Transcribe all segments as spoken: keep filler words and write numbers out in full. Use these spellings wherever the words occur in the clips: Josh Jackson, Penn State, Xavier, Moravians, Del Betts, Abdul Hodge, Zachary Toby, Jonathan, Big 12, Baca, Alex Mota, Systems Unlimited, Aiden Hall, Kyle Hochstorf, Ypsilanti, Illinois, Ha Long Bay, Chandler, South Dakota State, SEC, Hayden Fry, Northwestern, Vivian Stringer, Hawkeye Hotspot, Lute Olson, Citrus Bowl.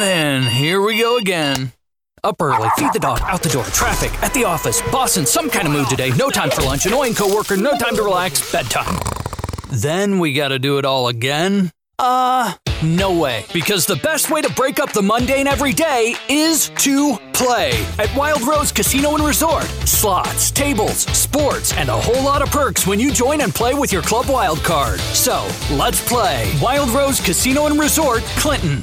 And here we go again. Up early, feed the dog, out the door, traffic, at the office, boss in some kind of mood today, no time for lunch, annoying coworker, no time to relax, bedtime. Then we gotta do it all again? Uh, no way. Because the best way to break up the mundane every day is to play at Wild Rose Casino and Resort. Slots, tables, sports, and a whole lot of perks when you join and play with your Club Wild card. So, let's play Wild Rose Casino and Resort, Clinton.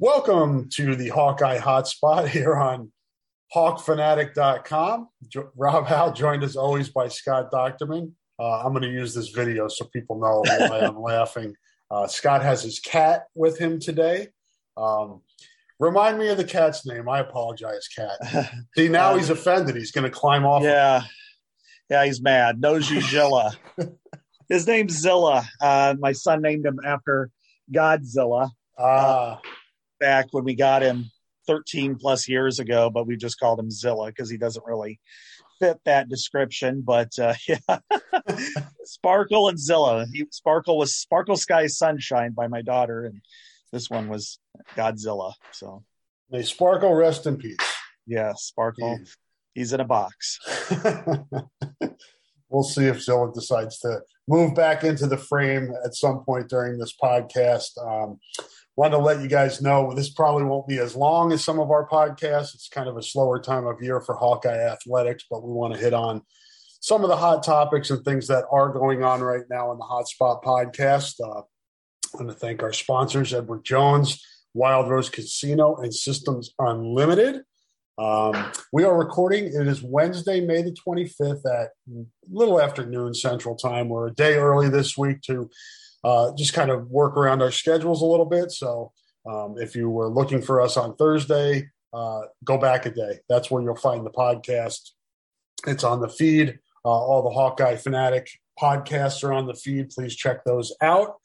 Welcome to the Hawkeye Hotspot here on hawk fanatic dot com. Jo- Rob Howe joined as always by Scott Docterman. Uh, I'm going to use this video so people know why I'm laughing. Uh, Scott has his cat with him today. Um, remind me of the cat's name. I apologize, cat. See, now um, he's offended. He's going to climb off. Yeah. Him. Yeah, he's mad. Nosy Zilla. His name's Zilla. Uh, my son named him after Godzilla. Ah. Uh, back when we got him thirteen plus years ago, but we just called him Zilla because he doesn't really fit that description. But uh, yeah, Sparkle and Zilla. He, Sparkle was Sparkle Sky Sunshine by my daughter, and this one was Godzilla. So may Sparkle rest in peace. Yeah, Sparkle. Jeez. He's in a box. We'll see if Zilla decides to move back into the frame at some point during this podcast. Um, Wanted to let you guys know this probably won't be as long as some of our podcasts. It's kind of a slower time of year for Hawkeye athletics, but we want to hit on some of the hot topics and things that are going on right now in the Hotspot podcast. Uh, I want to thank our sponsors, Edward Jones, Wild Rose Casino, and Systems Unlimited. Um, we are recording. It is Wednesday, May the twenty-fifth at a little after noon Central Time. We're a day early this week to Uh, just kind of work around our schedules a little bit. So um, if you were looking for us on Thursday, uh, go back a day. That's where you'll find the podcast. It's on the feed. Uh, all the Hawkeye Fanatic podcasts are on the feed. Please check those out.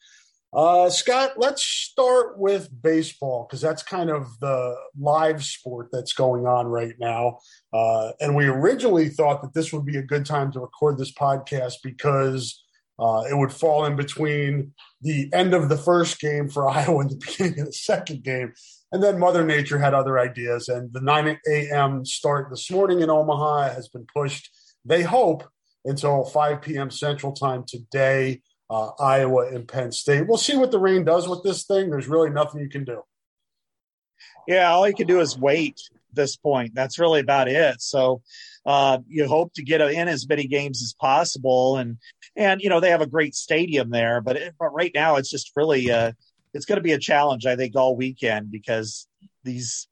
Uh, Scott, let's start with baseball because that's kind of the live sport that's going on right now. Uh, and we originally thought that this would be a good time to record this podcast because – Uh, it would fall in between the end of the first game for Iowa and the beginning of the second game. And then Mother Nature had other ideas. And the nine a.m. start this morning in Omaha has been pushed, they hope, until five p.m. Central Time today, uh, Iowa and Penn State. We'll see what the rain does with this thing. There's really nothing you can do. Yeah, all you can do is wait at this point. That's really about it. So uh, you hope to get in as many games as possible. And, and you know, they have a great stadium there. But, it, but right now it's just really uh, it's going to be a challenge, I think, all weekend because these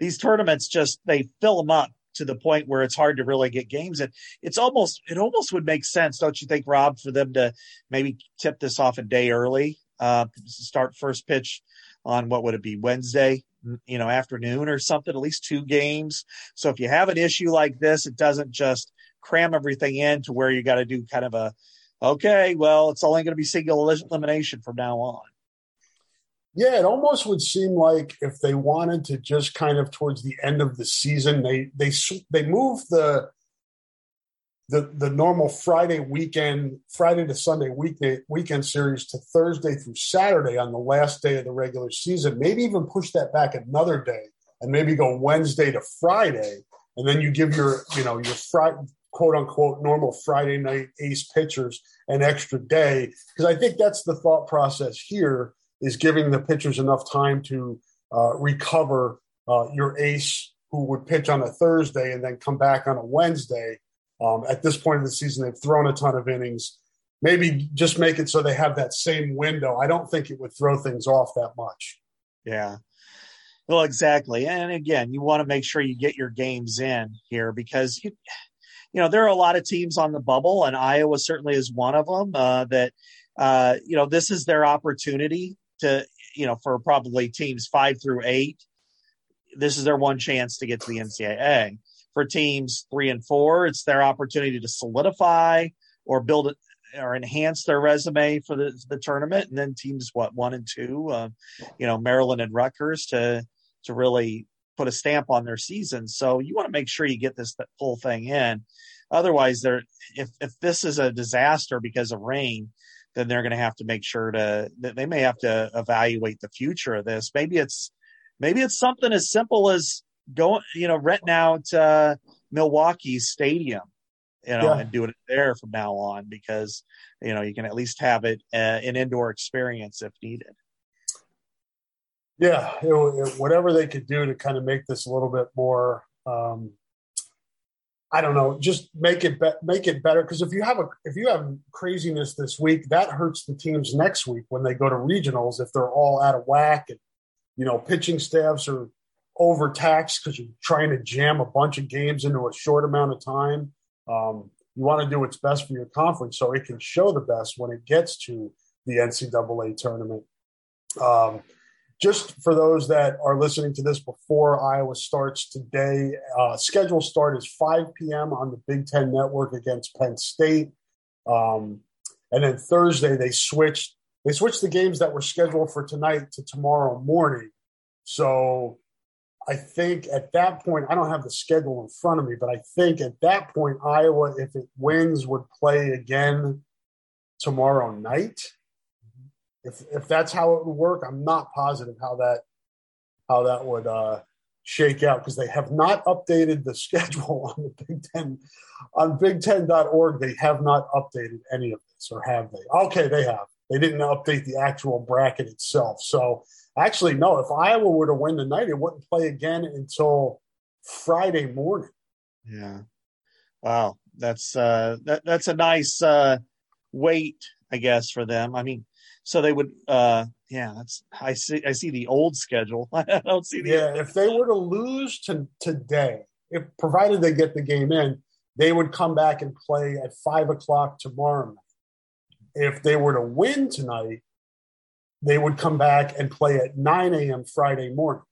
these tournaments just they fill them up to the point where it's hard to really get games. And it's almost it almost would make sense, don't you think, Rob, for them to maybe tip this off a day early, uh, start first pitch on what would it be, Wednesday? You know, afternoon or something, at least two games. So if you have an issue like this, it doesn't just cram everything in to where you got to do kind of a, okay, well, it's only going to be single elimination from now on. Yeah, it almost would seem like if they wanted to just kind of towards the end of the season, they they they move the the the normal Friday weekend, Friday to Sunday weekday weekend series to Thursday through Saturday on the last day of the regular season, maybe even push that back another day and maybe go Wednesday to Friday. And then you give your, you know, your Friday, quote unquote, normal Friday night ace pitchers an extra day. Because I think that's the thought process here, is giving the pitchers enough time to uh, recover uh, your ace who would pitch on a Thursday and then come back on a Wednesday. Um, at this point in the season, they've thrown a ton of innings. Maybe just make it so they have that same window. I don't think it would throw things off that much. Yeah. Well, exactly. And again, you want to make sure you get your games in here because, you, you know, there are a lot of teams on the bubble, and Iowa certainly is one of them uh, that, uh, you know, this is their opportunity to, you know, for probably teams five through eight, this is their one chance to get to the N C double A. For teams three and four, it's their opportunity to solidify or build it or enhance their resume for the, the tournament. And then teams, what, one and two, uh, you know, Maryland and Rutgers to, to really put a stamp on their season. So you want to make sure you get this whole thing in. Otherwise, they're, if, if this is a disaster because of rain, then they're going to have to make sure to, that they may have to evaluate the future of this. Maybe it's, maybe it's something as simple as going, you know, renting out uh, Milwaukee Stadium, you know, yeah. and doing it there from now on, because, you know, you can at least have it uh, an indoor experience if needed. Yeah. It, it, whatever they could do to kind of make this a little bit more, um, I don't know, just make it, be- make it better. Cause if you have a, if you have craziness this week, that hurts the teams next week when they go to regionals, if they're all out of whack and, you know, pitching staffs are overtaxed because you're trying to jam a bunch of games into a short amount of time. Um, you want to do what's best for your conference so it can show the best when it gets to the N C double A tournament. Um, just for those that are listening to this before Iowa starts today, uh, schedule start is five p.m. on the Big Ten Network against Penn State. Um, and then Thursday they switched, they switched the games that were scheduled for tonight to tomorrow morning. So I think at that point, I don't have the schedule in front of me, but I think at that point, Iowa, if it wins, would play again tomorrow night. If if that's how it would work, I'm not positive how that how that would uh, shake out, because they have not updated the schedule on the Big Ten, on big ten dot org. They have not updated any of this, or have they? Okay, they have. They didn't update the actual bracket itself. So actually, no, if Iowa were to win tonight, it wouldn't play again until Friday morning. Yeah. Wow. That's uh, that, that's a nice uh, wait, I guess, for them. I mean, so they would uh, – yeah, that's, I see I see the old schedule. I don't see the – Yeah, if they were to lose to, today, if provided they get the game in, they would come back and play at five o'clock tomorrow night. If they were to win tonight, they would come back and play at nine a.m. Friday morning.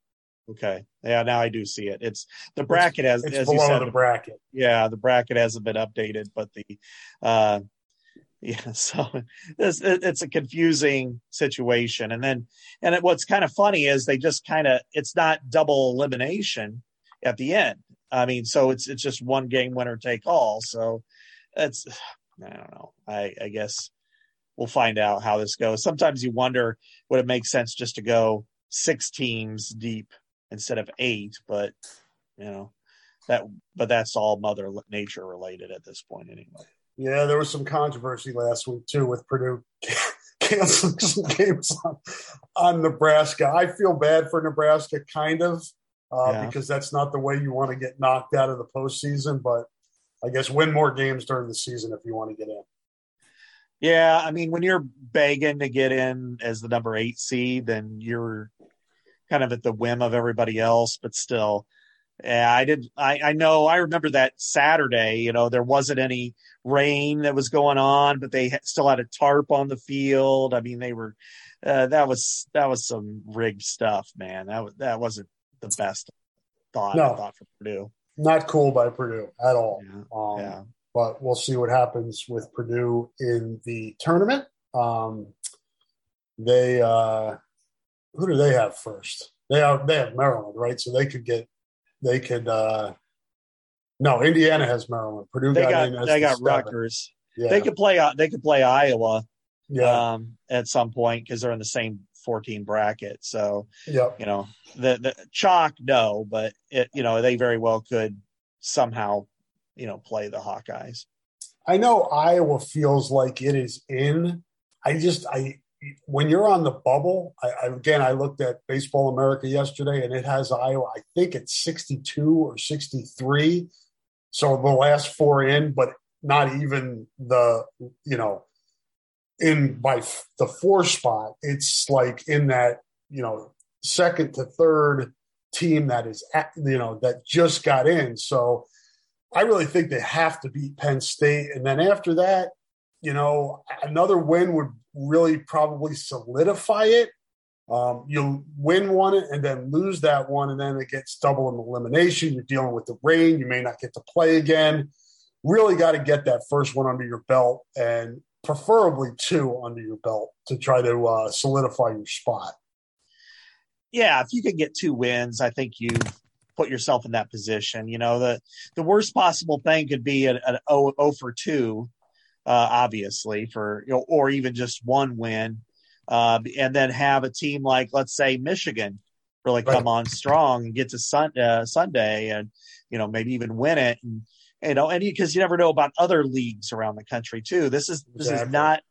Okay. Yeah, now I do see it. It's the bracket has it's as below you said, the bracket. Yeah, the bracket hasn't been updated, but the uh, yeah, so it's, it's a confusing situation. And then and it, what's kind of funny is they just kind of it's not double elimination at the end. I mean, so it's it's just one game winner take all. So it's I don't know. I, I guess. We'll find out how this goes. Sometimes you wonder would it make sense just to go six teams deep instead of eight, but you know that. But that's all Mother Nature related at this point, anyway. Yeah, there was some controversy last week too with Purdue canceling some games on, on Nebraska. I feel bad for Nebraska, kind of, uh, yeah. because that's not the way you want to get knocked out of the postseason. But I guess win more games during the season if you want to get in. Yeah, I mean, when you're begging to get in as the number eight seed, then you're kind of at the whim of everybody else. But still, yeah, I did. I, I know. I remember that Saturday. You know, there wasn't any rain that was going on, but they still had a tarp on the field. I mean, they were. Uh, that was that was some rigged stuff, man. That was that wasn't the best thought. No, I thought for Purdue. Not cool by Purdue at all. Yeah. Um, yeah. But we'll see what happens with Purdue in the tournament. Um, they uh, who do they have first? They have they have Maryland, right? So they could get they could uh, No, Indiana has Maryland. Purdue they got, got, they got the Rutgers. Yeah. They could play. They could play Iowa. Yeah. Um, at some point because they're in the same fourteen bracket. So yep. you know the the chalk no, but it, you know they very well could somehow you know play the Hawkeyes. I know Iowa feels like it is in. I just I when you're on the bubble. I, I, again, I looked at Baseball America yesterday, and it has Iowa. I think it's sixty-two or sixty-three. So the last four in, but not even the you know. in by f- the four spot, it's like in that, you know, second to third team that is, at, you know, that just got in. So I really think they have to beat Penn State. And then after that, you know, another win would really probably solidify it. Um, you win one and then lose that one. And then it gets double in elimination. You're dealing with the rain. You may not get to play again. Really got to get that first one under your belt and, preferably two under your belt to try to uh, solidify your spot. Yeah. If you could get two wins, I think you put yourself in that position. You know, the, the worst possible thing could be an, an oh for two, uh, obviously for, you know, or even just one win. Uh, and then have a team like, let's say Michigan really come right. on strong and get to sun, uh, Sunday and, you know, maybe even win it. And, You know, and because you, you never know about other leagues around the country too. This is this exactly. is not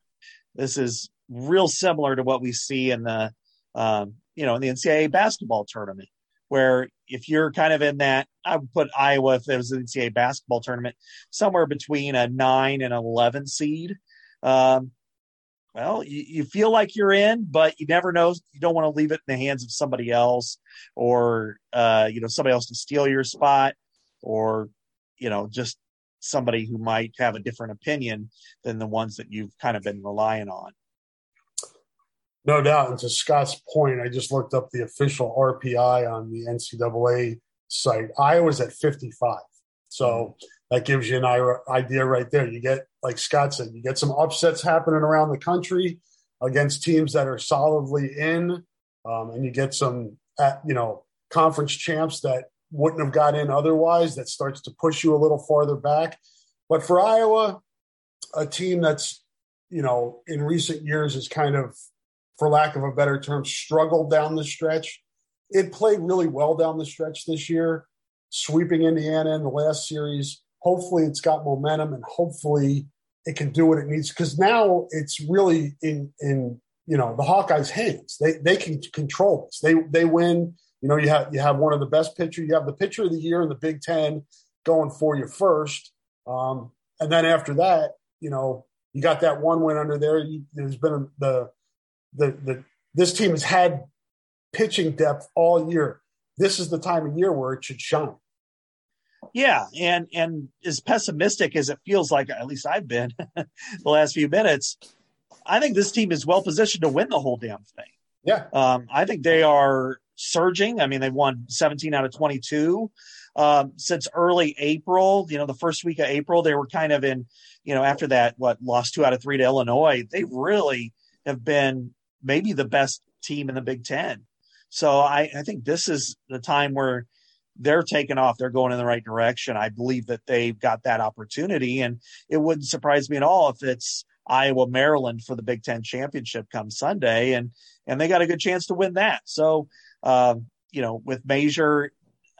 this is real similar to what we see in the um, you know in the N C double A basketball tournament, where if you're kind of in that, I would put Iowa if it was an N C double A basketball tournament somewhere between a nine and eleven seed. Um, well, you, you feel like you're in, but you never know. You don't want to leave it in the hands of somebody else, or uh, you know somebody else to steal your spot, or you know, just somebody who might have a different opinion than the ones that you've kind of been relying on. No doubt. And to Scott's point, I just looked up the official R P I on the N C double A site. Iowa's at fifty-five. So that gives you an idea right there. You get, like Scott said, you get some upsets happening around the country against teams that are solidly in, um, and you get some, you know, conference champs that wouldn't have got in otherwise. That starts to push you a little farther back. But for Iowa, a team that's, you know, in recent years has kind of, for lack of a better term, struggled down the stretch. It played really well down the stretch this year, sweeping Indiana in the last series. Hopefully it's got momentum and hopefully it can do what it needs. Because now it's really in, in you know, the Hawkeyes' hands. They they can control this. They they win. You know, you have you have one of the best pitchers. You have the pitcher of the year in the Big Ten going for you first. Um, and then after that, you know, you got that one win under there. You, there's been a, the, the – the this team has had pitching depth all year. This is the time of year where it should shine. Yeah, and, and as pessimistic as it feels like, at least I've been the last few minutes, I think this team is well-positioned to win the whole damn thing. Yeah. Um, I think they are – surging. I mean, they've won seventeen out of twenty-two um, since early April. You know, the first week of April, they were kind of in, you know, after that, what, lost two out of three to Illinois. They really have been maybe the best team in the Big Ten. So I, I think this is the time where they're taking off. They're going in the right direction. I believe that they've got that opportunity. And it wouldn't surprise me at all if it's Iowa, Maryland for the Big Ten championship come Sunday. And, and they got a good chance to win that. So, Um, you know, with Major,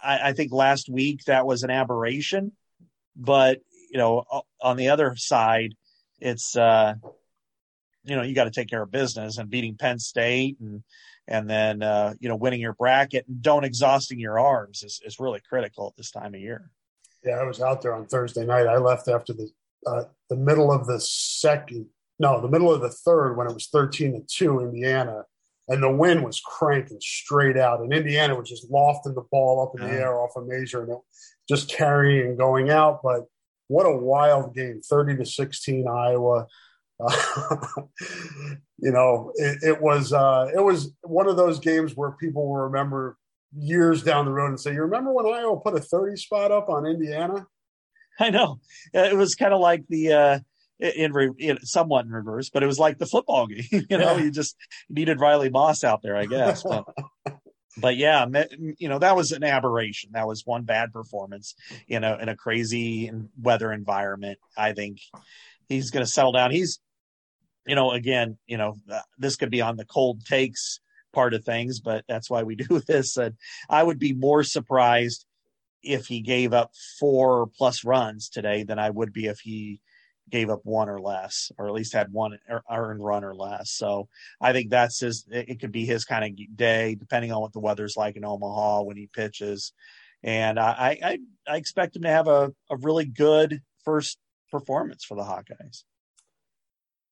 I, I think last week that was an aberration. But, you know, on the other side, it's, uh, you know, you got to take care of business and beating Penn State and and then, uh, you know, winning your bracket and don't exhausting your arms is, is really critical at this time of year. Yeah, I was out there on Thursday night. I left after the uh, the middle of the second. No, the middle of the third when it was thirteen to two Indiana. And the wind was cranking straight out. And Indiana was just lofting the ball up in the air off of Major and just carrying and going out. But what a wild game, thirty to sixteen Iowa. Uh, you know, it, it was uh, it was one of those games where people will remember years down the road and say, you remember when Iowa put a thirty spot up on Indiana? I know. It was kind of like the uh... – In, re, in somewhat in reverse, but it was like the football game. You know, yeah. You just needed Riley Moss out there, I guess. But But yeah, you know, that was an aberration. That was one bad performance, you know, in a crazy weather environment. I think he's going to settle down. He's, you know, again, you know, this could be on the cold takes part of things, but that's why we do this. And I would be more surprised if he gave up four plus runs today than I would be if he gave up one or less, or at least had one earned run or less. So I think that's his, it could be his kind of day, depending on what the weather's like in Omaha when he pitches. And I, I, I expect him to have a, a really good first performance for the Hawkeyes.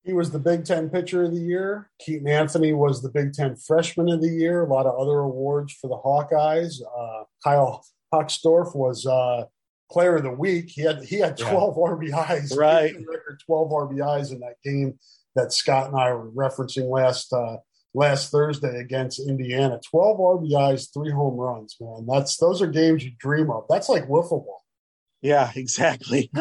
He was the Big Ten Pitcher of the Year. Keaton Anthony was the Big Ten Freshman of the Year. A lot of other awards for the Hawkeyes. Uh, Kyle Hochstorf was uh, Player of the Week. He had he had twelve yeah. R B Is, right? Record twelve R B Is in that game that Scott and I were referencing last uh, last Thursday against Indiana. Twelve R B Is, three home runs. Man, that's those are games you dream of. That's like wiffle ball. Yeah, exactly.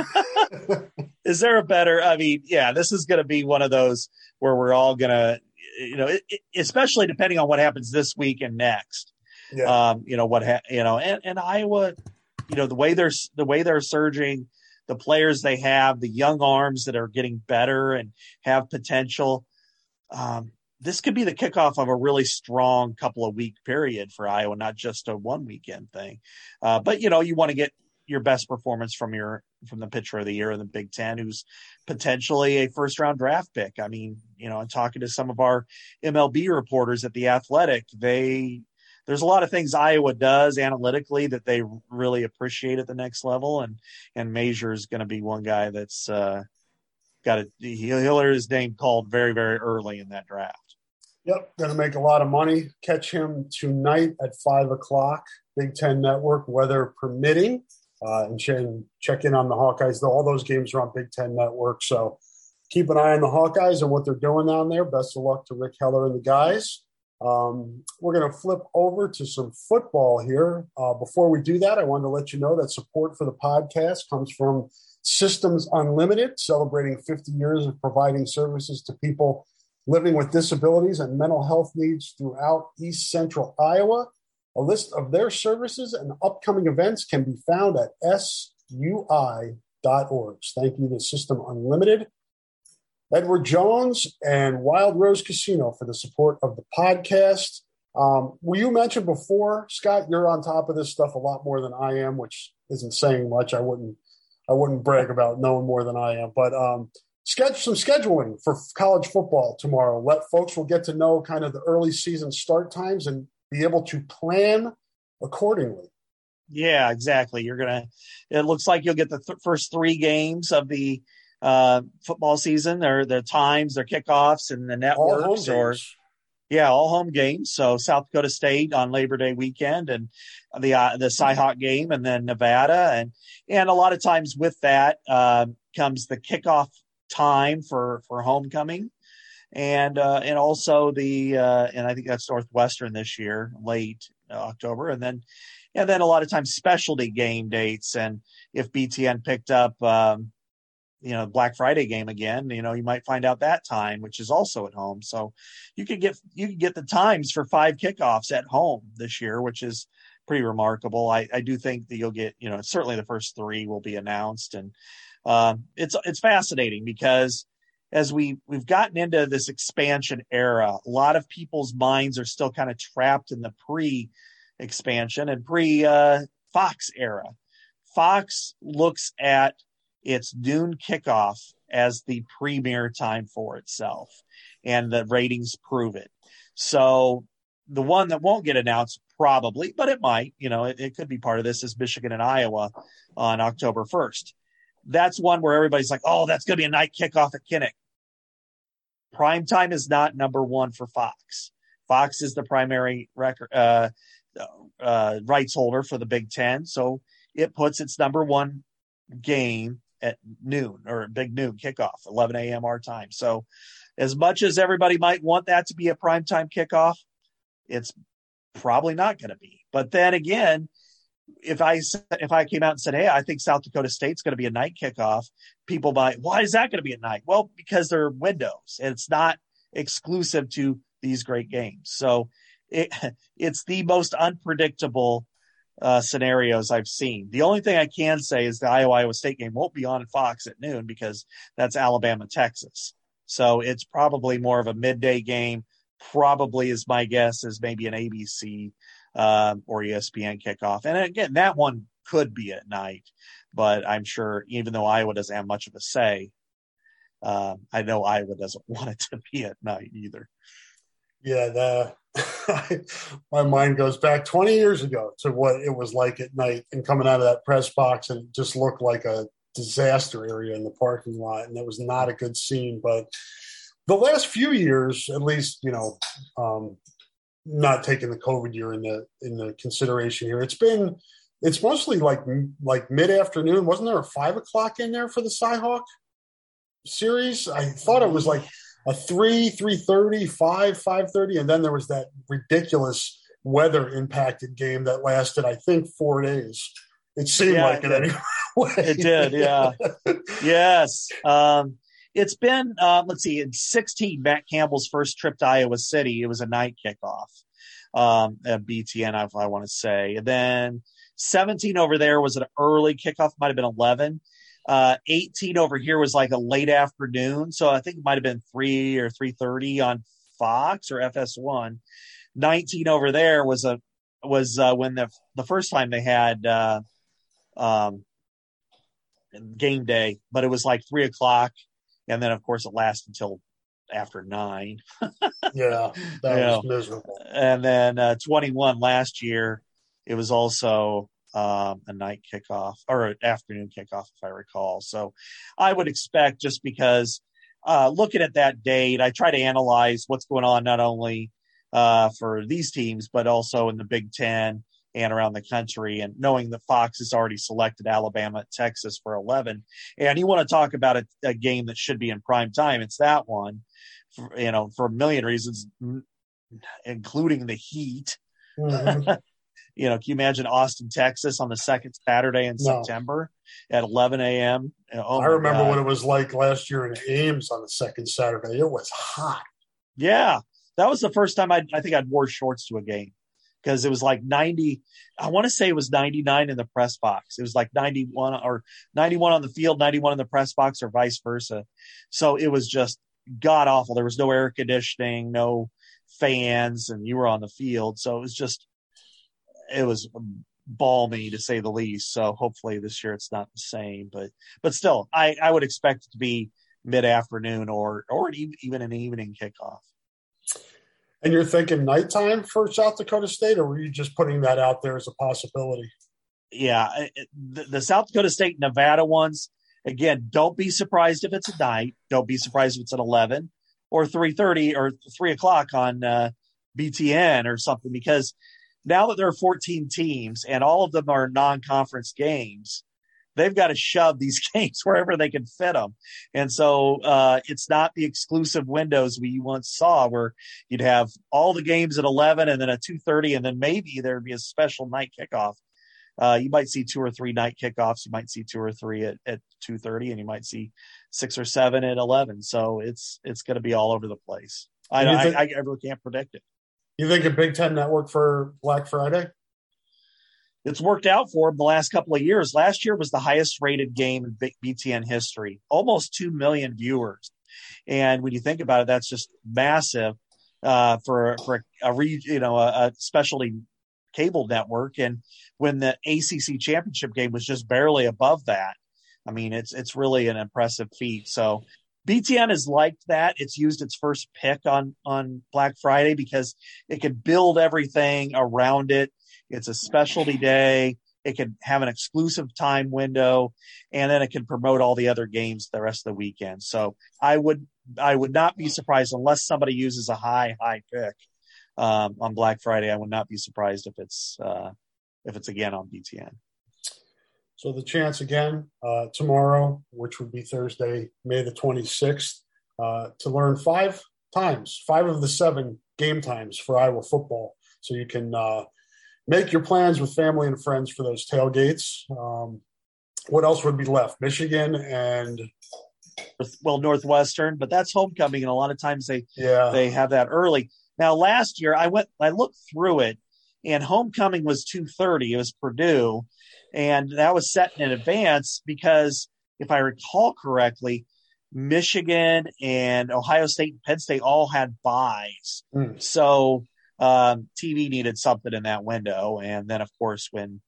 Is there a better, I mean, yeah, this is going to be one of those where we're all going to, you know, it, it, especially depending on what happens this week and next, yeah. um, you know, what, ha- you know, and, and Iowa, you know, the way they're, the way they're surging, the players they have, the young arms that are getting better and have potential. Um, this could be the kickoff of a really strong couple of week period for Iowa, not just a one weekend thing. Uh, but, you know, you want to get your best performance from your, from the pitcher of the year in the Big Ten, who's potentially a first round draft pick. I mean, you know, I'm talking to some of our M L B reporters at The Athletic. They, there's a lot of things Iowa does analytically that they really appreciate at the next level. And, and Major is going to be one guy that's uh, got a, he'll, he'll hear his name called very, very early in that draft. Yep. Going to make a lot of money. Catch him tonight at five o'clock, Big Ten Network, weather permitting. Uh, and check, check in on the Hawkeyes. All those games are on Big Ten Network. So keep an eye on the Hawkeyes and what they're doing down there. Best of luck to Rick Heller and the guys. Um, we're going to flip over to some football here. Uh, before we do that, I wanted to let you know that support for the podcast comes from Systems Unlimited, celebrating fifty years of providing services to people living with disabilities and mental health needs throughout East Central Iowa. A list of their services and upcoming events can be found at S U I dot org. Thank you to System Unlimited, Edward Jones, and Wild Rose Casino for the support of the podcast. Um, well, you mentioned before, Scott, you're on top of this stuff a lot more than I am, which isn't saying much. I wouldn't, I wouldn't brag about knowing more than I am, but um, sketch some scheduling for college football tomorrow. Let folks will get to know kind of the early season start times and be able to plan accordingly. Yeah, exactly. You're going to, it looks like you'll get the th- first three games of the uh, football season, or their times, their kickoffs, and the networks, or yeah, all home games. So South Dakota State on Labor Day weekend, and the, uh, the Cy-Hawk game, and then Nevada. And, and a lot of times with that uh, comes the kickoff time for, for homecoming. And uh, and also the uh, and I think that's Northwestern this year, late October, and then and then a lot of times specialty game dates. And if B T N picked up, um, you know, Black Friday game again, you know, you might find out that time, which is also at home. So you could get you could get the times for five kickoffs at home this year, which is pretty remarkable. I, I do think that you'll get, you know, certainly the first three will be announced, and uh, it's it's fascinating because, as we, we've gotten into this expansion era, a lot of people's minds are still kind of trapped in the pre-expansion and pre-Fox uh, era. Fox looks at its noon kickoff as the premier time for itself, and the ratings prove it. So the one that won't get announced probably, but it might, you know, it, it could be part of this, is Michigan and Iowa on October first. That's one where everybody's like, oh, that's going to be a night kickoff at Kinnick. Primetime is not number one for Fox. Fox is the primary record, uh, uh, rights holder for the Big Ten. So it puts its number one game at noon, or big noon kickoff, eleven a.m. our time. So as much as everybody might want that to be a primetime kickoff, it's probably not going to be. But then again, If I if I came out and said, hey, I think South Dakota State's going to be a night kickoff, people might, why is that going to be at night? Well, because they're windows, and it's not exclusive to these great games. So it, it's the most unpredictable uh, scenarios I've seen. The only thing I can say is the Iowa State game won't be on Fox at noon because that's Alabama, Texas. So it's probably more of a midday game. Probably is my guess is maybe an A B C um, or E S P N kickoff. And again, that one could be at night, but I'm sure even though Iowa doesn't have much of a say, uh, I know Iowa doesn't want it to be at night either. Yeah, the, my mind goes back twenty years ago to what it was like at night and coming out of that press box, and it just looked like a disaster area in the parking lot, and that was not a good scene. But the last few years, at least, you know, um, not taking the COVID year in the in the consideration here, it's been it's mostly like like mid afternoon. Wasn't there a five o'clock in there for the Cy-Hawk series? I thought it was like a three, three thirty, five, five thirty, and then there was that ridiculous weather impacted game that lasted, I think, four days. It seemed yeah, like it, it anyway. It did, yeah. Yes. Um, it's been, uh, let's see, in sixteen, Matt Campbell's first trip to Iowa City, it was a night kickoff um, at B T N, I, I want to say. And then seventeen over there was an early kickoff, might have been eleven. Uh, eighteen over here was like a late afternoon, so I think it might have been three or three thirty on Fox or F S one. nineteen over there was a was uh, when the the first time they had uh, um, game day, but it was like three o'clock, and then, of course, it lasted until after nine. Yeah, that was miserable. And then uh, twenty-one last year, it was also – Um, a night kickoff or an afternoon kickoff, if I recall. So I would expect, just because uh, looking at that date, I try to analyze what's going on, not only uh, for these teams, but also in the Big Ten and around the country. And knowing that Fox has already selected Alabama, Texas for eleven, and you want to talk about a, a game that should be in prime time, it's that one, for, you know, for a million reasons, including the heat. Mm-hmm. You know, can you imagine Austin, Texas on the second Saturday in no. September at eleven a.m.? Oh, I remember God. What it was like last year in Ames on the second Saturday. It was hot. Yeah. That was the first time I I think I'd wore shorts to a game, because it was like ninety. I want to say it was ninety-nine in the press box. It was like ninety-one or ninety-one on the field, ninety-one in the press box, or vice versa. So it was just god awful. There was no air conditioning, no fans, and you were on the field. So it was just, it was balmy, to say the least. So hopefully this year it's not the same, but but still, I, I would expect it to be mid-afternoon or or even an evening kickoff. And you're thinking nighttime for South Dakota State, or were you just putting that out there as a possibility? Yeah, the, the South Dakota State, Nevada ones, again, don't be surprised if it's at night. Don't be surprised if it's at eleven or three thirty or three o'clock on uh, B T N or something, because – now that there are fourteen teams and all of them are non-conference games, they've got to shove these games wherever they can fit them. And so uh, it's not the exclusive windows we once saw, where you'd have all the games at eleven and then at two thirty, and then maybe there'd be a special night kickoff. Uh, you might see two or three night kickoffs. You might see two or three at, at two thirty, and you might see six or seven at eleven. So it's it's going to be all over the place. I, think- I, I really can't predict it. You think a Big Ten Network for Black Friday? It's worked out for them the last couple of years. Last year was the highest-rated game in B T N history, almost two million viewers. And when you think about it, that's just massive uh, for for a re, you know a, a specialty cable network. And when the A C C championship game was just barely above that, I mean, it's it's really an impressive feat. So B T N is like that. It's used its first pick on, on Black Friday because it can build everything around it. It's a specialty day. It can have an exclusive time window, and then it can promote all the other games the rest of the weekend. So I would I would not be surprised, unless somebody uses a high, high pick um, on Black Friday. I would not be surprised if it's uh, if it's again on B T N. So the chance again uh, tomorrow, which would be Thursday, May the twenty-sixth, uh, to learn five times, five of the seven game times for Iowa football. So you can uh, make your plans with family and friends for those tailgates. Um, what else would be left? Michigan and well, Northwestern, but that's homecoming, and a lot of times they yeah. they have that early. Now, last year I went, I looked through it, and homecoming was two thirty. It was Purdue, and that was set in advance because, if I recall correctly, Michigan and Ohio State and Penn State all had buys. Mm. So um, T V needed something in that window. And then, of course, when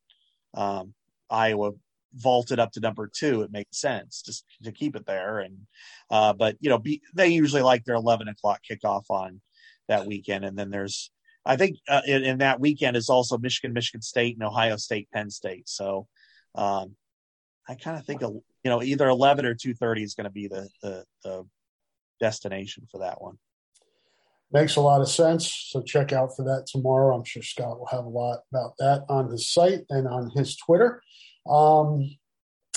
um, Iowa vaulted up to number two, it made sense just to keep it there. And uh, but, you know, be, they usually like their eleven o'clock kickoff on that weekend. And then there's, I think uh, in, in that weekend is also Michigan, Michigan State, and Ohio State, Penn State. So um, I kind of think a You know, either eleven or two thirty is going to be the, the the destination for that one. Makes a lot of sense. So check out for that tomorrow. I'm sure Scott will have a lot about that on his site and on his Twitter. Um,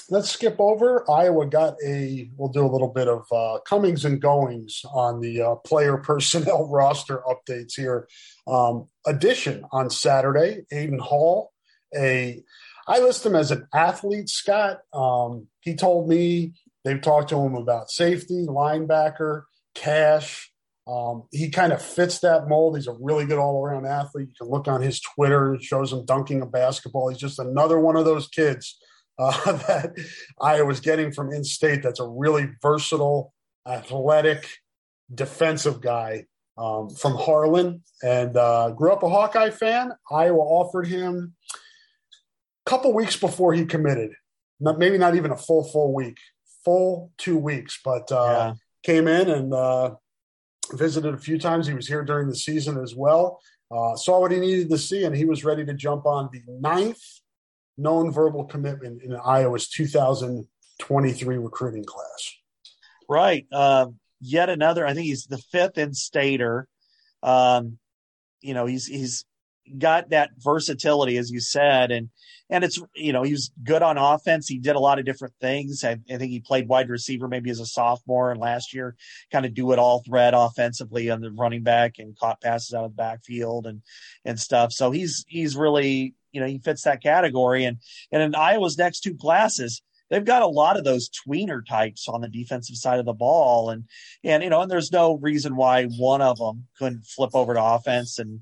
let's skip over. Iowa got a. We'll do a little bit of uh, comings and goings on the uh, player personnel roster updates here. Um, addition on Saturday, Aiden Hall. A I list him as an athlete, Scott. Um, he told me they've talked to him about safety, linebacker, cash. Um, he kind of fits that mold. He's a really good all-around athlete. You can look on his Twitter. It shows him dunking a basketball. He's just another one of those kids uh, that Iowa's getting from in-state that's a really versatile, athletic, defensive guy um, from Harlan. And uh, grew up a Hawkeye fan. Iowa offered him – couple weeks before he committed, not, maybe not even a full, full week, full two weeks, but uh, yeah. came in and uh, visited a few times. He was here during the season as well, uh, saw what he needed to see, and he was ready to jump on the ninth known verbal commitment in Iowa's two thousand twenty-three recruiting class. Right. Uh, yet another, I think he's the fifth in-stater. Um, you know, he's, he's, got that versatility, as you said, and and it's, you know, he was good on offense. He did a lot of different things. I, I think he played wide receiver maybe as a sophomore, and last year kind of do it all threat offensively on the running back and caught passes out of the backfield and and stuff. So he's he's really, you know, he fits that category. And and in Iowa's next two classes, they've got a lot of those tweener types on the defensive side of the ball, and and you know, and there's no reason why one of them couldn't flip over to offense and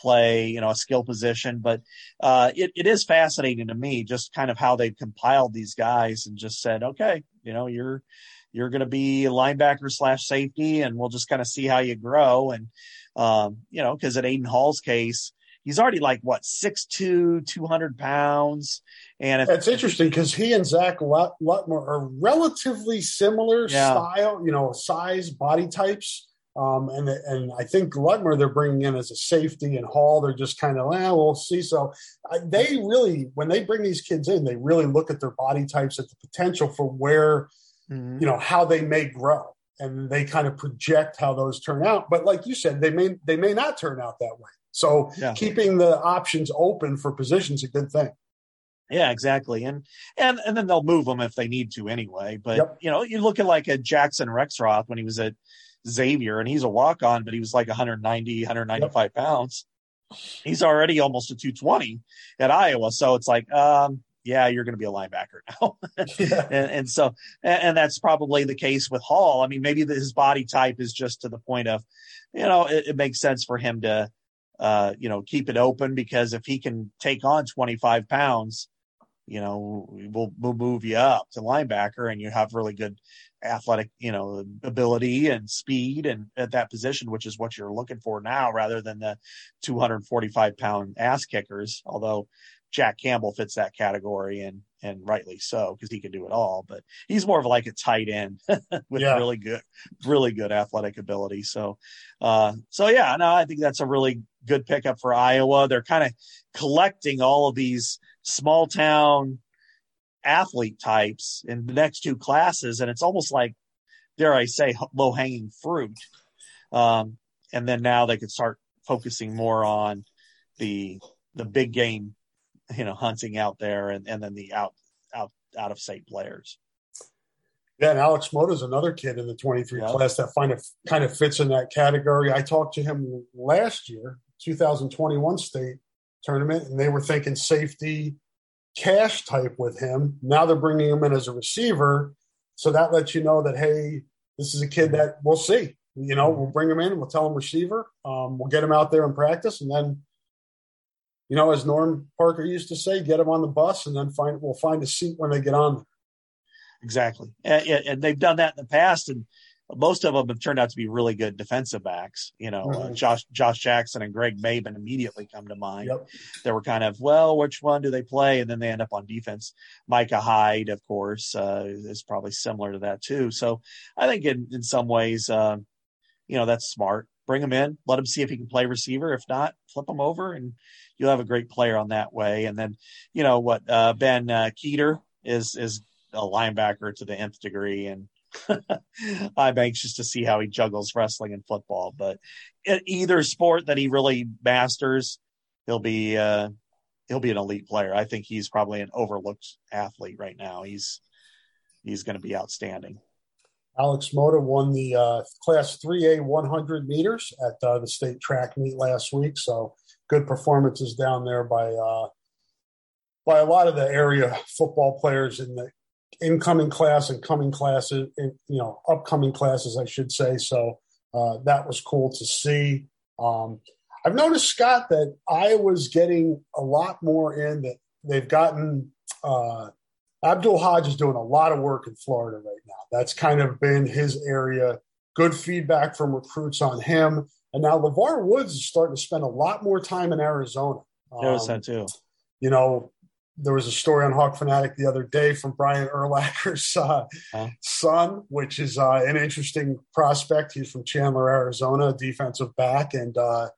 play, you know, a skill position. But uh, it, it is fascinating to me just kind of how they've compiled these guys and just said, okay, you know, you're you're going to be a linebacker slash safety, and we'll just kind of see how you grow. And, um, you know, because in Aiden Hall's case, he's already like, what, six two, two hundred pounds. And if, that's interesting because he and Zach Lutmer are relatively similar yeah. style, you know, size, body types. Um, and and I think Lutmer they're bringing in as a safety, and Hall they're just kind of, ah, we'll see. So uh, they really, when they bring these kids in, they really look at their body types, at the potential for where, mm-hmm. you know, how they may grow, and they kind of project how those turn out. But like you said, they may they may not turn out that way. So yeah. keeping the options open for positions is a good thing. Yeah, exactly. And, and, and then they'll move them if they need to anyway. But, yep. you know, you look at like a Jackson Rexroth when he was at Xavier, and he's a walk-on, but he was like one ninety, one ninety-five yep. pounds. He's already almost a two twenty at Iowa. So it's like, um, yeah, you're going to be a linebacker now. yeah. and, and so, and, and that's probably the case with Hall. I mean, maybe the, his body type is just to the point of, you know, it, it makes sense for him to, uh, you know, keep it open, because if he can take on twenty-five pounds, you know, we'll, we'll move you up to linebacker, and you have really good athletic, you know, ability and speed and at that position, which is what you're looking for now, rather than the two forty-five pound ass kickers. Although Jack Campbell fits that category, and, and rightly so, because he can do it all, but he's more of like a tight end with yeah. really good, really good athletic ability. So, uh, so yeah, no, I think that's a really good pickup for Iowa. They're kind of collecting all of these small town athlete types in the next two classes, and it's almost like, dare I say, low hanging fruit. Um, and then now they could start focusing more on the the big game, you know, hunting out there, and, and then the out out out of state players. Yeah, and Alex Mota is another kid in the twenty-three yep. class that find a, kind of fits in that category. I talked to him last year, two thousand twenty-one state tournament, and they were thinking safety cash type with him. Now they're bringing him in as a receiver, so that lets you know that, hey, this is a kid that we'll see. You know, we'll bring him in. We'll tell him receiver. Um, we'll get him out there in practice, and then, you know, as Norm Parker used to say, get him on the bus, and then find we'll find a seat when they get on there. Exactly, and, and they've done that in the past, and most of them have turned out to be really good defensive backs. You know, mm-hmm. uh, Josh Josh Jackson and Greg Maben immediately come to mind. Yep. They were kind of, well, which one do they play? And then they end up on defense. Micah Hyde, of course, uh, is probably similar to that too. So I think in, in some ways, uh, you know, that's smart. Bring him in, let him see if he can play receiver. If not, flip him over, and you'll have a great player on that way. And then, you know, what uh, Ben uh, Keeter is is a linebacker to the nth degree, and I'm anxious to see how he juggles wrestling and football, but in either sport that he really masters, he'll be uh, he'll be an elite player. I think he's probably an overlooked athlete right now. He's he's going to be outstanding. Alex Mota won the uh, Class three A one hundred meters at uh, the state track meet last week, so good performances down there by uh, by a lot of the area football players in the incoming class and coming classes, and, you know, upcoming classes, I should say. So uh, that was cool to see. Um, I've noticed, Scott, that Iowa's getting a lot more in that they've gotten uh, Abdul Hodge is doing a lot of work in Florida right now. That's kind of been his area. Good feedback from recruits on him. And now LeVar Woods is starting to spend a lot more time in Arizona. Um, Notice that too. You know, there was a story on Hawk Fanatic the other day from Brian Urlacher's uh, huh? son, which is uh, an interesting prospect. He's from Chandler, Arizona, defensive back. And uh,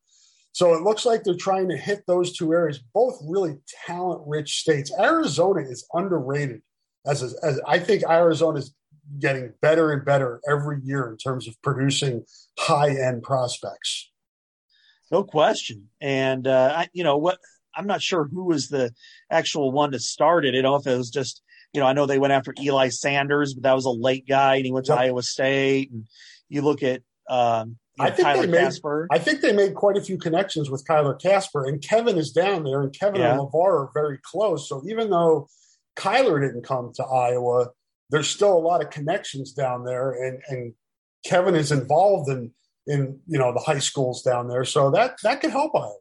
so it looks like they're trying to hit those two areas, both really talent-rich states. Arizona is underrated. As, a, as I think Arizona is getting better and better every year in terms of producing high-end prospects. No question. And, uh, I, you know, what – I'm not sure who was the actual one that started. You know, if it was just, you know, I know they went after Eli Sanders, but that was a late guy, and he went to yep. Iowa State. And you look at um, you I know, think Kyler they made, Casper. I think they made quite a few connections with Kyler Casper, and Kevin is down there, and Kevin yeah. and LeVar are very close. So even though Kyler didn't come to Iowa, there's still a lot of connections down there, and, and Kevin is involved in, in, you know, the high schools down there. So that, that could help Iowa.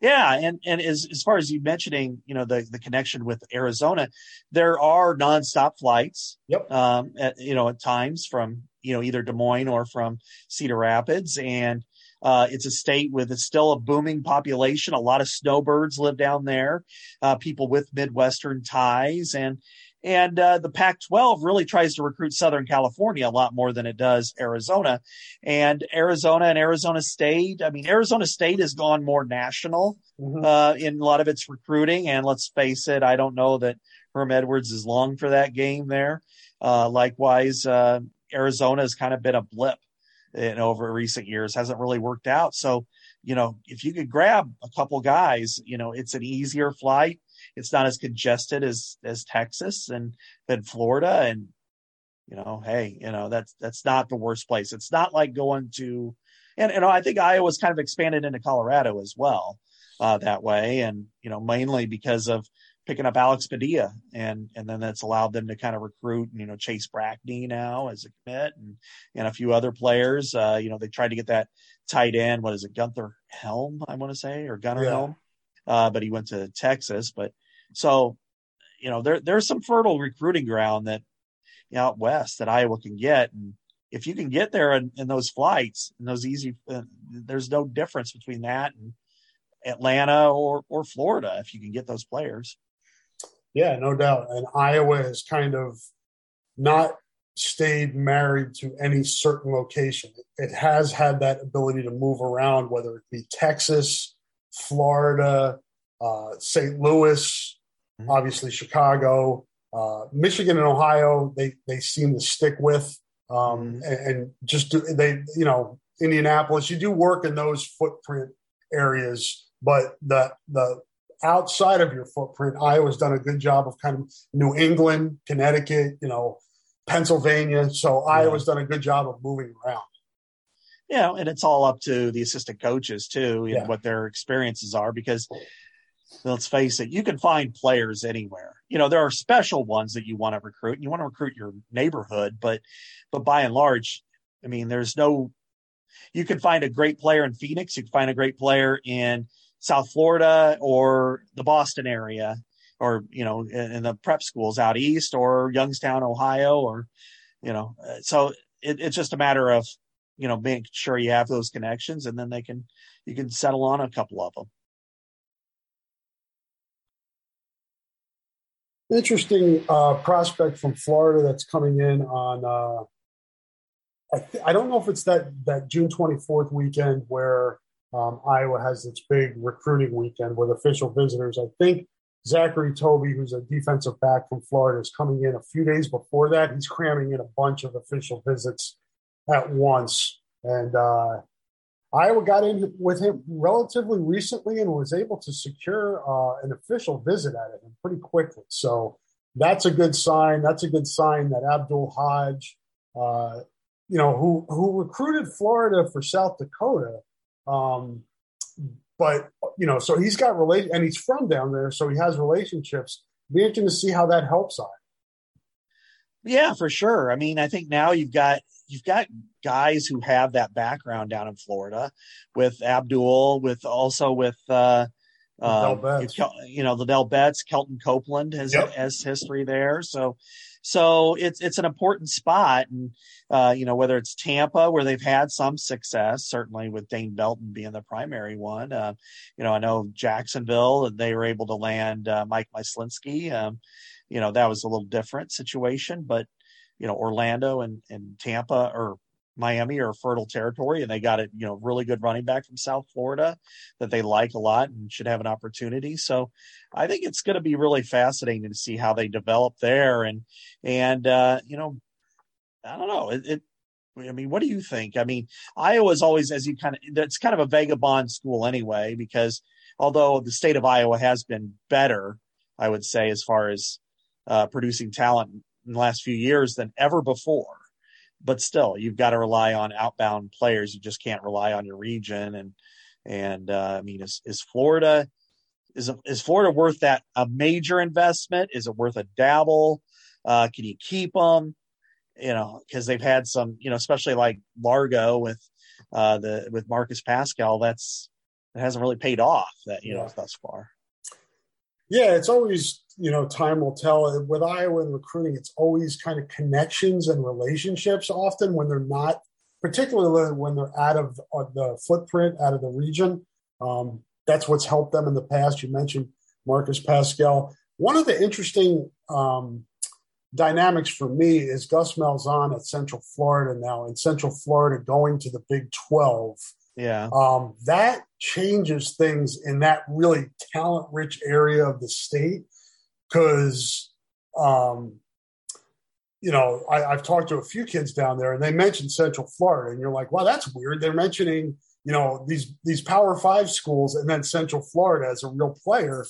Yeah, and, and as as far as you mentioning, you know, the, the connection with Arizona, there are nonstop flights. Yep. Um, at, you know, at times from, you know, either Des Moines or from Cedar Rapids, and uh, it's a state with it's still a booming population. A lot of snowbirds live down there, uh, people with Midwestern ties, and and uh, the Pac twelve really tries to recruit Southern California a lot more than it does Arizona. And Arizona and Arizona State, I mean, Arizona State has gone more national mm-hmm. uh, in a lot of its recruiting. And let's face it, I don't know that Herm Edwards is long for that game there. Uh, likewise, uh, Arizona has kind of been a blip in over recent years, hasn't really worked out. So, you know, if you could grab a couple guys, you know, it's an easier flight. It's not as congested as, as Texas and then Florida. And, you know, hey, you know, that's, that's not the worst place. It's not like going to, and, and I think Iowa's kind of expanded into Colorado as well uh, that way. And, you know, mainly because of picking up Alex Padilla, and, and then that's allowed them to kind of recruit, you know, Chase Brackney now as a commit, and, and a few other players. Uh, you know, they tried to get that tight end. What is it? Gunther Helm, I want to say, or Gunnar yeah. Helm. Uh, but he went to Texas, but, so, you know, there there's some fertile recruiting ground that, you know, out west that Iowa can get. And if you can get there in, in those flights and those easy, uh, there's no difference between that and Atlanta or, or Florida if you can get those players. Yeah, no doubt. And Iowa has kind of not stayed married to any certain location. It has had that ability to move around, whether it be Texas, Florida, uh, Saint Louis, obviously Chicago, uh, Michigan and Ohio, they, they seem to stick with, um, and, and just do, they, you know, Indianapolis, you do work in those footprint areas, but the, the outside of your footprint, Iowa's done a good job of kind of New England, Connecticut, you know, Pennsylvania. So yeah. Iowa's done a good job of moving around. Yeah. And it's all up to the assistant coaches too, you yeah. know, what their experiences are, because let's face it, you can find players anywhere. You know, there are special ones that you want to recruit, and you want to recruit your neighborhood, but, but by and large, I mean, there's no You could find a great player in Phoenix. You could find a great player in South Florida or the Boston area, or, you know, in the prep schools out east, or Youngstown, Ohio, or, you know, so it, it's just a matter of, you know, making sure you have those connections, and then they can, you can settle on a couple of them. Interesting uh, prospect from Florida that's coming in on, uh, I, th- I don't know if it's that, that June twenty-fourth weekend where um, Iowa has its big recruiting weekend with official visitors. I think Zachary Toby, who's a defensive back from Florida, is coming in a few days before that. He's cramming in a bunch of official visits at once. And uh, Iowa got in with him relatively recently and was able to secure uh, an official visit at him pretty quickly. So that's a good sign. That's a good sign that Abdul Hodge, uh, you know, who, who recruited Florida for South Dakota, um, but, you know, so he's got relate, and he's from down there, so he has relationships. Be interesting to see how that helps Iowa. Yeah, for sure. I mean, I think now you've got you've got guys who have that background down in Florida, with Abdul, with also with uh, uh, you know, the Del Betts, Kelton Copeland has yep. has history there. So, so it's it's an important spot, and uh, you know, whether it's Tampa, where they've had some success, certainly with Dane Belton being the primary one. Uh, you know, I know Jacksonville, they were able to land uh, Mike Myslinski. Um, You know, that was a little different situation, but, you know, Orlando and, and Tampa or Miami are fertile territory, and they got a, you know, really good running back from South Florida that they like a lot and should have an opportunity. So I think it's going to be really fascinating to see how they develop there. And, and uh, you know, I don't know. It, it I mean, what do you think? I mean, Iowa's always, as you kind of, that's kind of a vagabond school anyway, because although the state of Iowa has been better, I would say, as far as, Uh, producing talent in the last few years than ever before, but still you've got to rely on outbound players. You just can't rely on your region. And and uh, I mean, is is Florida is is Florida worth that a major investment? Is it worth a dabble? Uh, can you keep them? You know, because they've had some, you know, especially like Largo with uh, the with Marcus Pascal. That's it hasn't really paid off that you know yeah. thus far. Yeah, it's always, you know, time will tell. With Iowa and recruiting, it's always kind of connections and relationships often when they're not, particularly when they're out of the footprint, out of the region. Um, that's what's helped them in the past. You mentioned Marcus Pascal. One of the interesting um, dynamics for me is Gus Malzahn at Central Florida now, and Central Florida going to the Big twelve. Yeah, um, that changes things in that really talent-rich area of the state because, um, you know, I, I've talked to a few kids down there, and they mentioned Central Florida, and you're like, wow, that's weird. They're mentioning, you know, these these Power Five schools and then Central Florida as a real player.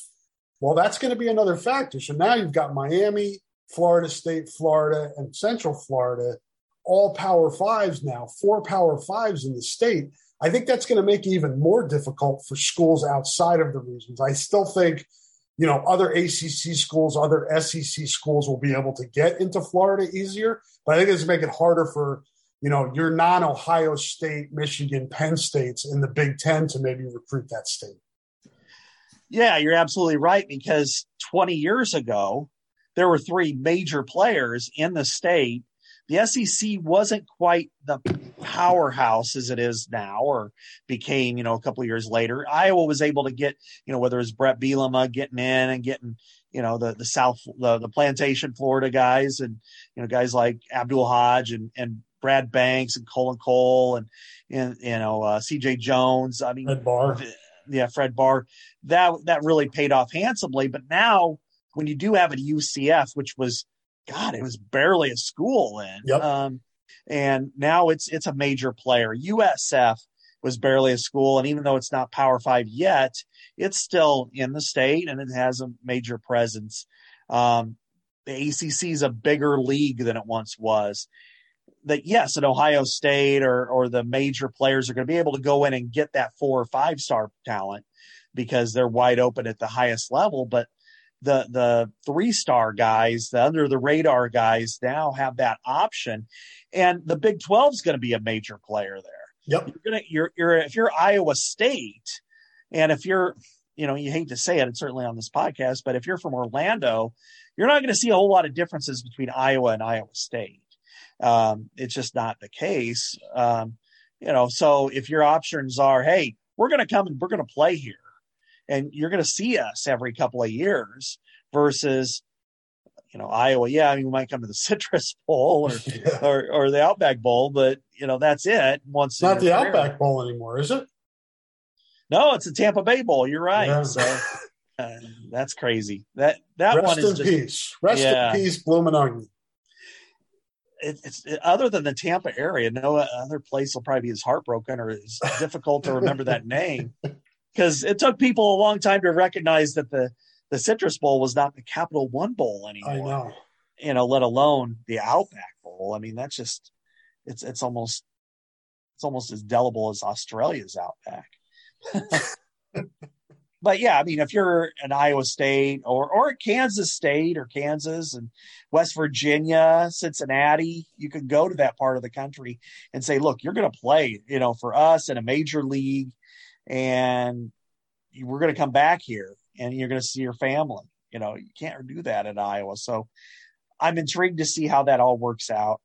Well, that's going to be another factor. So now you've got Miami, Florida State, Florida, and Central Florida, all Power Fives now, four Power Fives in the state. I think that's going to make it even more difficult for schools outside of the regions. I still think, you know, other A C C schools, other S E C schools will be able to get into Florida easier, but I think it's make it harder for, you know, your non-Ohio State, Michigan, Penn States in the Big Ten to maybe recruit that state. Yeah, you're absolutely right, because twenty years ago, there were three major players in the state. The S E C wasn't quite the powerhouse as it is now, or became, you know, a couple of years later. Iowa was able to get, you know, whether it's Brett Bielema getting in and getting, you know, the the South, the, the Plantation, Florida guys, and, you know, guys like Abdul Hodge and, and Brad Banks and Colin Cole and, and you know, uh, C J Jones. I mean, Fred Barr. Yeah, Fred Barr. That, that really paid off handsomely. But now when you do have a U C F, which was, God, it was barely a school then. Yep. Um, and now it's it's a major player. U S F was barely a school, and even though it's not Power Five yet, it's still in the state, and it has a major presence. Um, the A C C is a bigger league than it once was. That, yes, at Ohio State or or the major players are going to be able to go in and get that four or five-star talent because they're wide open at the highest level, but the the three-star guys, the under-the-radar guys now have that option. And the Big twelve is going to be a major player there. Yep. You're gonna you're you're if you're Iowa State, and if you're, you know, you hate to say it, it's certainly on this podcast, but if you're from Orlando, you're not going to see a whole lot of differences between Iowa and Iowa State. Um, it's just not the case. Um, you know, so if your options are, hey, we're going to come and we're going to play here, and you're going to see us every couple of years, versus, you know, Iowa. Yeah, I mean, we might come to the Citrus Bowl or yeah. or, or the Outback Bowl, but you know, that's it. Once it's not the career. Outback Bowl anymore, is it? No, it's the Tampa Bay Bowl. You're right. Yeah. So uh, that's crazy. That that Rest one is in just, peace. Rest yeah. in peace, Bloomin' Onion. It, it's it, other than the Tampa area, no other place will probably be as heartbroken or as difficult to remember that name, because it took people a long time to recognize that the. The Citrus Bowl was not the Capital One Bowl anymore, I know. You know, let alone the Outback Bowl. I mean, that's just it's it's almost it's almost as indelible as Australia's Outback. But yeah, I mean, if you're an Iowa State or or Kansas State or Kansas and West Virginia, Cincinnati, you could go to that part of the country and say, look, you're going to play, you know, for us in a major league, and we're going to come back here. And you're going to see your family. You know, you can't do that in Iowa. So I'm intrigued to see how that all works out.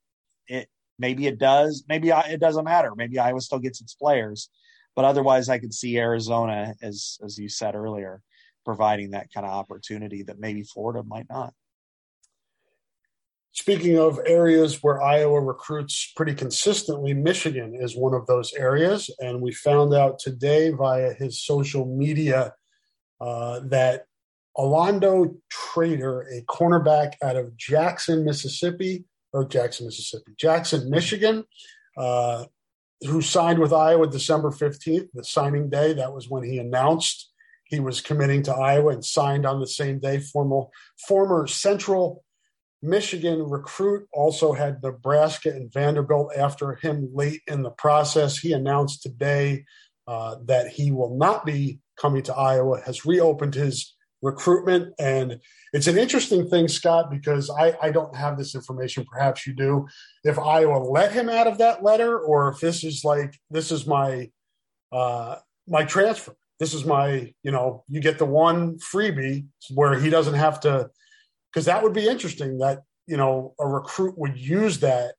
It maybe it does. Maybe it doesn't matter. Maybe Iowa still gets its players. But otherwise, I could see Arizona, as as you said earlier, providing that kind of opportunity that maybe Florida might not. Speaking of areas where Iowa recruits pretty consistently, Michigan is one of those areas. And we found out today via his social media Uh, that Alondo Trader, a cornerback out of Jackson, Mississippi, or Jackson, Mississippi, Jackson, Michigan, uh, who signed with Iowa December fifteenth, the signing day. That was when he announced he was committing to Iowa and signed on the same day. Formal, former Central Michigan recruit also had Nebraska and Vanderbilt after him late in the process. He announced today uh, that he will not be coming to Iowa, has reopened his recruitment. And it's an interesting thing, Scott, because I, I don't have this information. Perhaps you do. If Iowa let him out of that letter, or if this is like, this is my, uh, my transfer. This is my, you know, you get the one freebie where he doesn't have to, because that would be interesting that, you know, a recruit would use that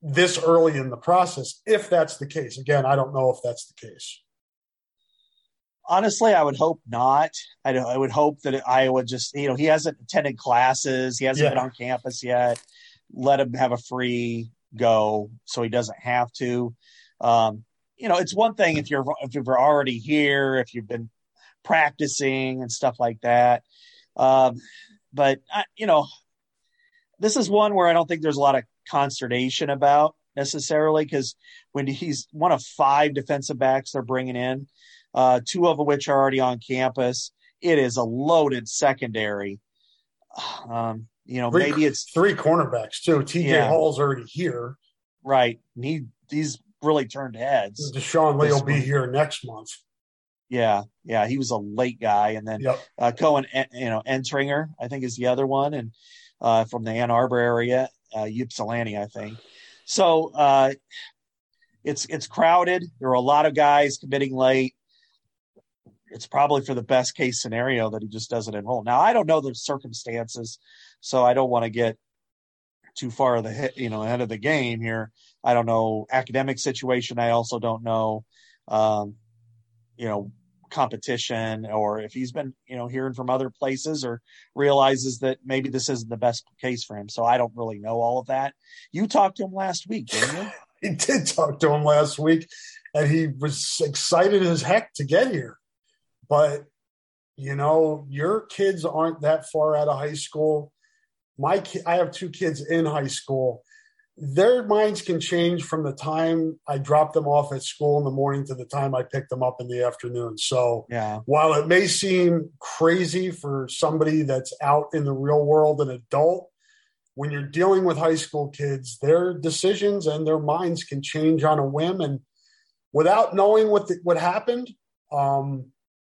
this early in the process, if that's the case. Again, I don't know if that's the case. Honestly, I would hope not. I, I would hope that Iowa just, you know, he hasn't attended classes. He hasn't yeah. been on campus yet. Let him have a free go so he doesn't have to. Um, you know, it's one thing if you're if you're already here, if you've been practicing and stuff like that. Um, but, I, you know, this is one where I don't think there's a lot of consternation about necessarily, because when he's one of five defensive backs they're bringing in, Uh, two of which are already on campus. It is a loaded secondary. Um, you know, three, maybe it's three cornerbacks too. T J yeah. Hall's already here, right? And he he's really turned heads. Deshaun Lee will be here next month. Yeah, yeah, he was a late guy, and then yep. uh, Cohen, you know, Entringer, I think, is the other one, and uh, from the Ann Arbor area, uh, Ypsilanti, I think. So uh, it's it's crowded. There are a lot of guys committing late. It's probably for the best case scenario that he just doesn't enroll. Now, I don't know the circumstances, so I don't want to get too far of the hit, you know, ahead of the game here. I don't know academic situation. I also don't know, um, you know, competition, or if he's been, you know, hearing from other places or realizes that maybe this isn't the best case for him. So I don't really know all of that. You talked to him last week, didn't you? I did talk to him last week, and he was excited as heck to get here. But, you know, your kids aren't that far out of high school. My ki- I have two kids in high school. Their minds can change from the time I drop them off at school in the morning to the time I pick them up in the afternoon. So yeah. while it may seem crazy for somebody that's out in the real world, an adult, when you're dealing with high school kids, their decisions and their minds can change on a whim. And without knowing what the, what happened, um,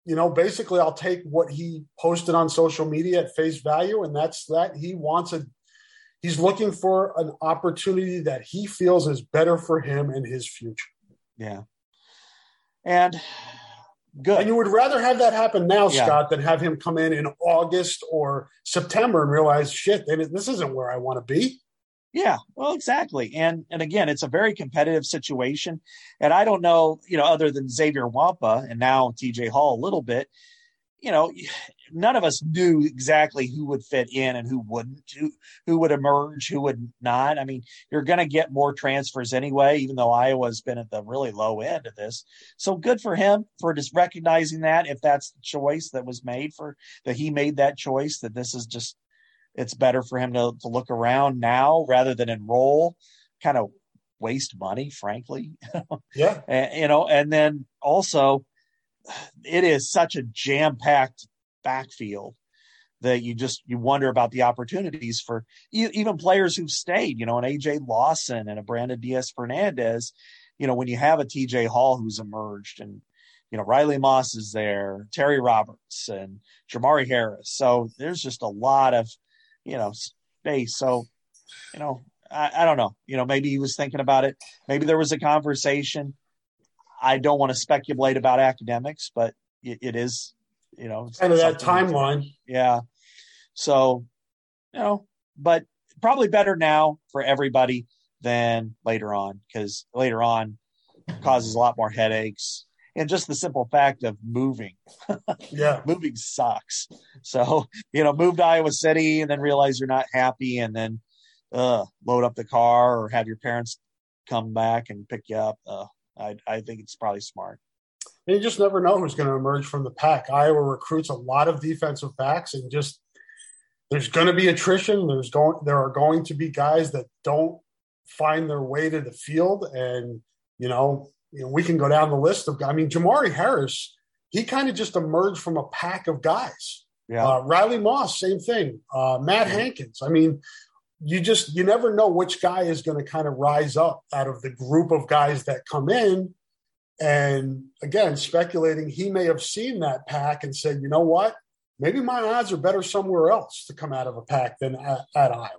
you know, basically I'll take what he posted on social media at face value. And that's that he wants a, he's looking for an opportunity that he feels is better for him and his future. Yeah. And good. And you would rather have that happen now, yeah. Scott, than have him come in in August or September and realize, shit, this isn't where I want to be. Yeah, well, exactly. And and again, it's a very competitive situation. And I don't know, you know, other than Xavier Wampa and now T J Hall a little bit, you know, none of us knew exactly who would fit in and who wouldn't, who, who would emerge, who would not. I mean, you're going to get more transfers anyway, even though Iowa's been at the really low end of this. So good for him for just recognizing that, if that's the choice that was made, for that he made that choice, that this is just, it's better for him to, to look around now rather than enroll, kind of waste money, frankly. Yeah. And, you know, and then also it is such a jam-packed backfield that you just, you wonder about the opportunities for even players who've stayed, you know, an A J Lawson and a Brandon Diaz-Fernandez, you know, when you have a T J Hall who's emerged, and, you know, Riley Moss is there, Terry Roberts and Jamari Harris. So there's just a lot of, you know, space. So, you know, I, I don't know, you know, maybe he was thinking about it. Maybe there was a conversation. I don't want to speculate about academics, but it, it is, you know, kind of that timeline. Yeah. So, you know, but probably better now for everybody than later on, because later on causes a lot more headaches, and just the simple fact of moving. Yeah. Moving sucks. So, you know, move to Iowa City and then realize you're not happy, and then uh, load up the car or have your parents come back and pick you up. Uh, I, I think it's probably smart. And you just never know who's going to emerge from the pack. Iowa recruits a lot of defensive backs, and just there's going to be attrition. There's going there are going to be guys that don't find their way to the field, and you know, you know we can go down the list of guys. I mean, Jamari Harris, he kind of just emerged from a pack of guys. Yeah, uh, Riley Moss, same thing. Uh, Matt mm-hmm. Hankins. I mean, you just you never know which guy is going to kind of rise up out of the group of guys that come in. And again, speculating, he may have seen that pack and said, you know what, maybe my odds are better somewhere else to come out of a pack than at, at Iowa.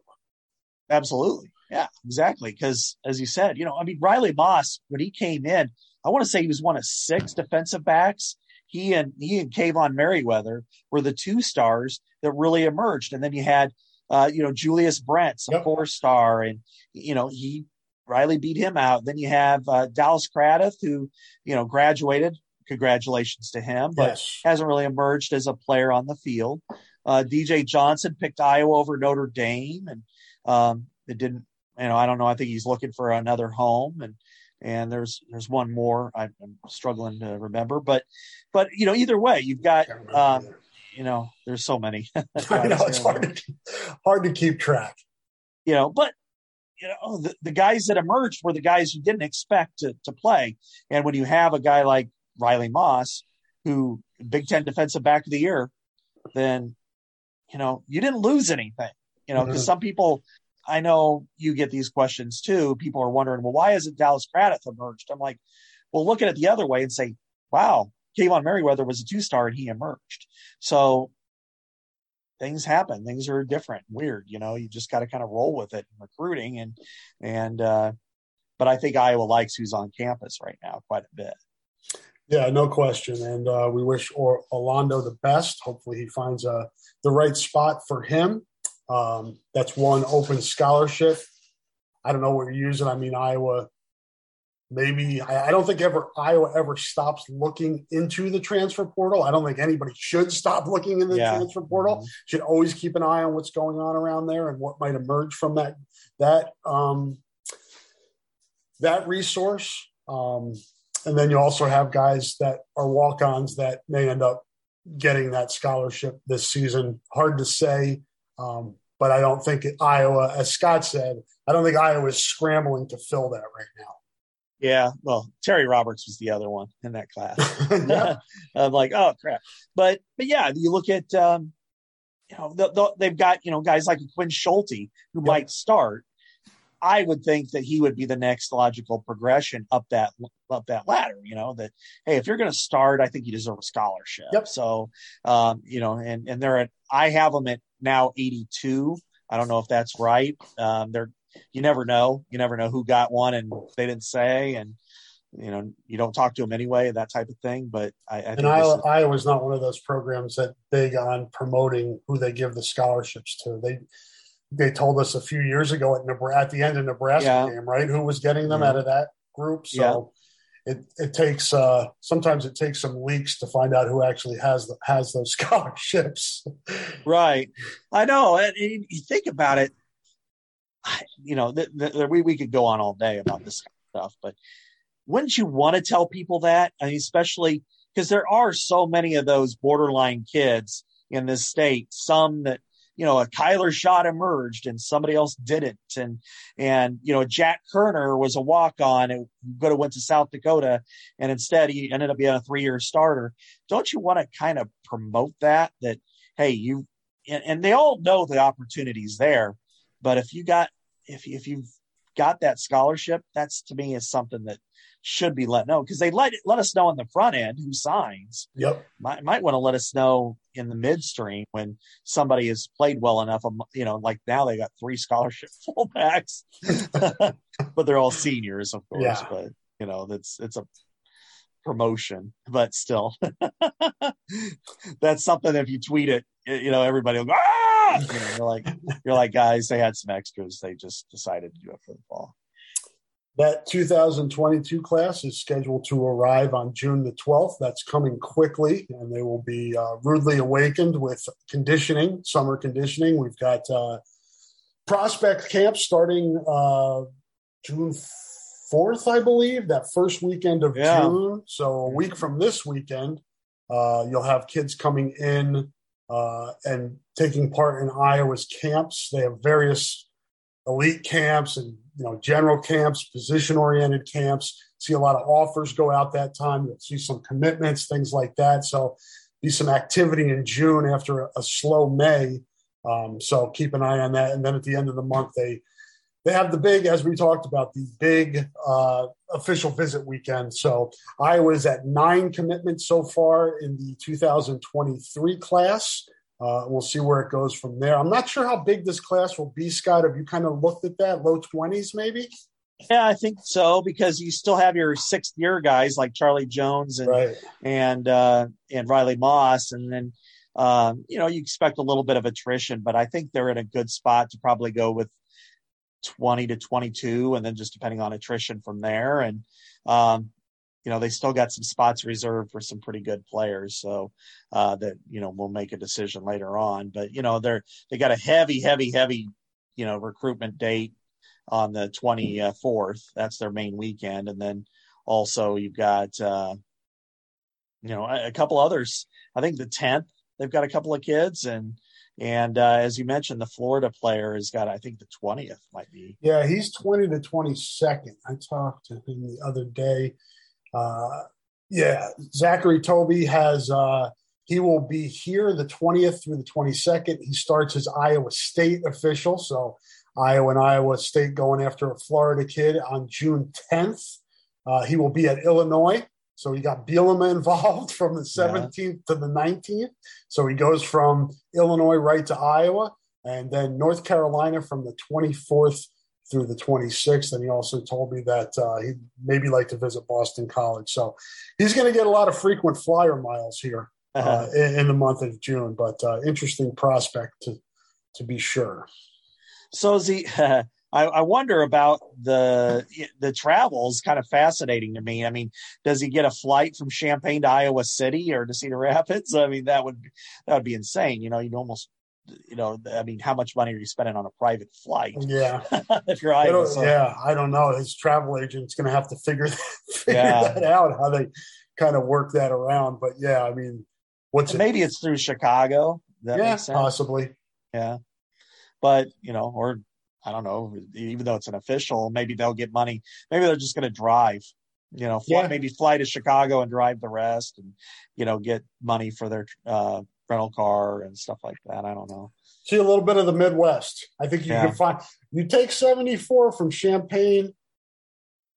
Absolutely. Yeah, exactly. Because as you said, you know, I mean, Riley Moss, when he came in, I want to say he was one of six defensive backs. He and he and Kayvon Merriweather were the two stars that really emerged. And then you had, uh, you know, Julius Brents, a yep. four star. And, you know, he, Riley beat him out. Then you have uh, Dallas Craddoth, who, you know, graduated. Congratulations to him, but yes. hasn't really emerged as a player on the field. Uh, D J Johnson picked Iowa over Notre Dame, and um, it didn't, you know, I don't know. I think he's looking for another home, and and there's there's one more I'm struggling to remember, but but you know, either way, you've got um, you know, there's so many. I know, it's hard to, hard to keep track. You know, but. You know, the, the guys that emerged were the guys you didn't expect to, to play. And when you have a guy like Riley Moss, who Big Ten Defensive Back of the Year, then, you know, you didn't lose anything. You know, because mm-hmm. some people, I know you get these questions too. People are wondering, well, why isn't Dallas Craddoth emerged? I'm like, well, look at it the other way and say, wow, Kayvon Merriweather was a two-star and he emerged. So things happen. Things are different, weird. You know, you just got to kind of roll with it in recruiting. And, and, uh, but I think Iowa likes who's on campus right now quite a bit. Yeah, no question. And uh, we wish or- Orlando the best. Hopefully he finds uh, the right spot for him. Um, that's one open scholarship. I don't know what you're using. I mean, Iowa, maybe, I, I don't think ever Iowa ever stops looking into the transfer portal. I don't think anybody should stop looking in the yeah. transfer portal. Mm-hmm. Should always keep an eye on what's going on around there and what might emerge from that, that, um, that resource. Um, and then you also have guys that are walk-ons that may end up getting that scholarship this season. Hard to say. Um, but I don't think Iowa, as Scott said, I don't think Iowa is scrambling to fill that right now. Yeah, well, Terry Roberts was the other one in that class. yeah. I'm like, oh crap, but but yeah, you look at um, you know the, the, they've got you know guys like Quinn Schulte who yeah. might start. I would think that he would be the next logical progression up that up that ladder. You know that hey, if you're going to start, I think you deserve a scholarship. Yep. So um, you know, and and they're at I have them at now eighty-two. I don't know if that's right. Um, they're. You never know. You never know who got one and they didn't say. And you know, you don't talk to them anyway, that type of thing. But I, I think and Iowa, is- Iowa's not one of those programs that big on promoting who they give the scholarships to. They they told us a few years ago at Nebraska, at the end of Nebraska yeah. game, right, who was getting them yeah. out of that group. So yeah. it it takes uh, sometimes it takes some leaks to find out who actually has the, has those scholarships. Right, I know. And, and you think about it, you know, th- th- we we could go on all day about this kind of stuff, but wouldn't you want to tell people that? I mean, especially because there are so many of those borderline kids in this state, some that, you know, a Kyler Schott emerged and somebody else didn't. And, and, you know, Jack Kerner was a walk-on and could have went to South Dakota, and instead he ended up being a three-year starter. Don't you want to kind of promote that, that, hey, you, and, and they all know the opportunity's there, but if you got, if if you've got that scholarship, that's, to me, is something that should be let know, because they let let us know in the front end who signs. Yep, might, might want to let us know in the midstream when somebody has played well enough. You know, like now they got three scholarship fullbacks, but they're all seniors, of course. Yeah. But you know, that's it's a promotion, but still, that's something. If you tweet it, you know, everybody will go. Ah! You know, you're like, you're like, guys, they had some extras. They just decided to do it for the fall. That two thousand twenty-two class is scheduled to arrive on June the twelfth. That's coming quickly, and they will be uh, rudely awakened with conditioning, summer conditioning. We've got uh, prospect camp starting uh, June fourth, I believe, that first weekend of yeah. June. So a week from this weekend, uh, you'll have kids coming in uh, and taking part in Iowa's camps. They have various elite camps and, you know, general camps, position-oriented camps. See a lot of offers go out that time. You'll see some commitments, things like that. So be some activity in June after a, a slow May. Um, so keep an eye on that. And then at the end of the month, they they have the big, as we talked about, the big uh, official visit weekend. So Iowa's at nine commitments so far in the two thousand twenty-three class. Uh, we'll see where it goes from there. I'm not sure how big this class will be, Scott. Have you kind of looked at that? Low twenties, maybe? Yeah, I think so, because you still have your sixth year guys like Charlie Jones and right. and uh, and Riley Moss, and then um, you know, you expect a little bit of attrition, but I think they're in a good spot to probably go with twenty to twenty-two, and then just depending on attrition from there. And um, you know, they still got some spots reserved for some pretty good players. So uh, that, you know, we'll make a decision later on, but you know, they're, they got a heavy, heavy, heavy, you know, recruitment date on the twenty-fourth. That's their main weekend. And then also you've got, uh, you know, a, a couple others. I think the tenth, they've got a couple of kids, and, and uh, as you mentioned, the Florida player has got, I think, the twentieth might be. Yeah. He's twenty to twenty-second. I talked to him the other day. Uh, yeah, Zachary Toby has, uh, he will be here the twentieth through the twenty-second. He starts as Iowa State official. So Iowa and Iowa State going after a Florida kid on June tenth. Uh, he will be at Illinois. So he got Bielema involved from the seventeenth yeah. to the nineteenth. So he goes from Illinois right to Iowa, and then North Carolina from the twenty-fourth through the twenty-sixth, and he also told me that uh, he'd maybe like to visit Boston College. So he's going to get a lot of frequent flyer miles here uh, in, in the month of June, but uh, interesting prospect to to be sure. So, Z, uh, I, I wonder about the the travels. Kind of fascinating to me. I mean, does he get a flight from Champaign to Iowa City or to Cedar Rapids? I mean, that would that would be insane. You know, you'd almost – you know, I mean, how much money are you spending on a private flight? Yeah. If you're Iowa. Yeah. I don't know. His travel agent's going to have to figure, that, figure yeah. that out, how they kind of work that around. But yeah, I mean, what's it? Maybe it's through Chicago. That yeah, makes sense. Possibly. Yeah. But, you know, or I don't know, even though it's an official, maybe they'll get money. Maybe they're just going to drive, you know, fly, yeah. maybe fly to Chicago and drive the rest, and, you know, get money for their, uh, rental car and stuff like that. I don't know. See a little bit of the Midwest. I think you yeah. can find. You take seventy-four from Champaign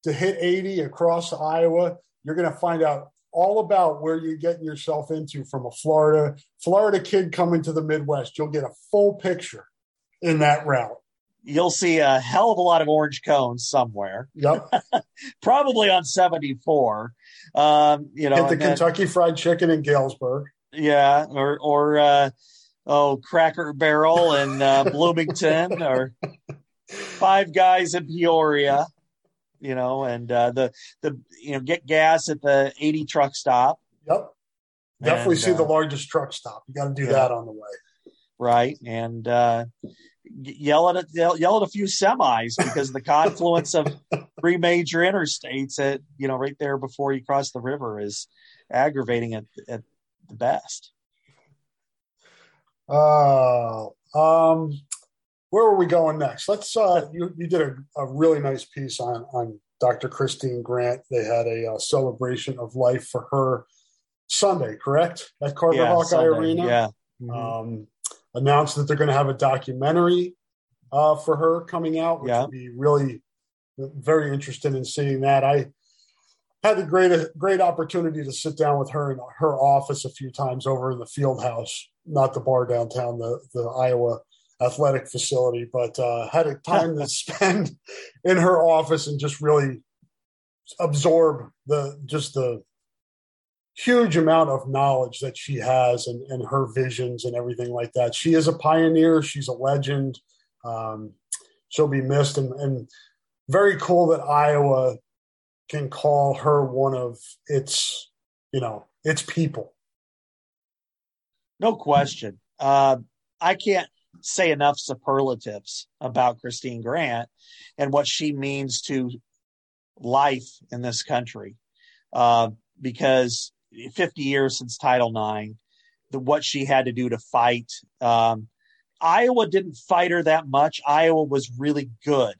to hit eighty across Iowa. You're going to find out all about where you're getting yourself into from a Florida Florida kid coming to the Midwest. You'll get a full picture in that route. you'll see a hell of a lot of orange cones somewhere. Yep. Probably on seventy-four. Um, you know, Get the Kentucky then, Fried Chicken in Galesburg. Yeah. Or, or, uh, oh, Cracker Barrel in uh, Bloomington or Five Guys in Peoria, you know, and uh, the, the, you know, get gas at the eighty truck stop. Yep. Definitely and, see uh, the largest truck stop. You got to do yeah. that on the way. Right. And, uh, Yell at, yell, yell at a few semis because the confluence of three major interstates at, you know, right there before you cross the river is aggravating at, at the best. Uh, um, where were we going next? Let's, uh, you, you did a, a really nice piece on, on Doctor Christine Grant. They had a uh, celebration of life for her Sunday, correct? At Carver yeah, Hawkeye Sunday, Arena. Yeah. Mm-hmm. Um, announced that they're going to have a documentary uh, for her coming out, which yeah. would be really very interested in seeing that. I had the great, great opportunity to sit down with her in her office a few times over in the field house, not the bar downtown, the, the Iowa athletic facility, but uh, had a time to spend in her office and just really absorb the, just the, huge amount of knowledge that she has and, and her visions and everything like that. She is a pioneer. She's a legend. Um, she'll be missed and, and very cool that Iowa can call her one of its, you know, its people. No question. Uh, I can't say enough superlatives about Christine Grant and what she means to life in this country. Uh, because fifty years since Title nine, the, what she had to do to fight. Um, Iowa didn't fight her that much. Iowa was really good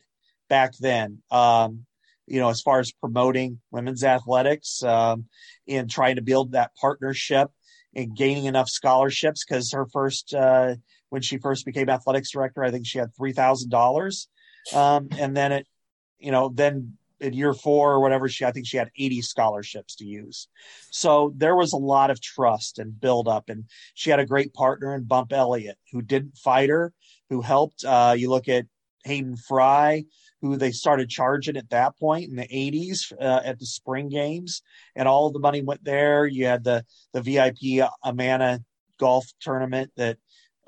back then, um, you know, as far as promoting women's athletics um, and trying to build that partnership and gaining enough scholarships. Because her first, uh, when she first became athletics director, I think she had three thousand dollars. Um, and then it, you know, then in year four or whatever, she, I think she had eighty scholarships to use. So there was a lot of trust and build up. And she had a great partner in Bump Elliott, who didn't fight her, who helped. Uh, you look at Hayden Fry, who they started charging at that point in the eighties uh, at the spring games, and all the money went there. You had the, the V I P Amana golf tournament that,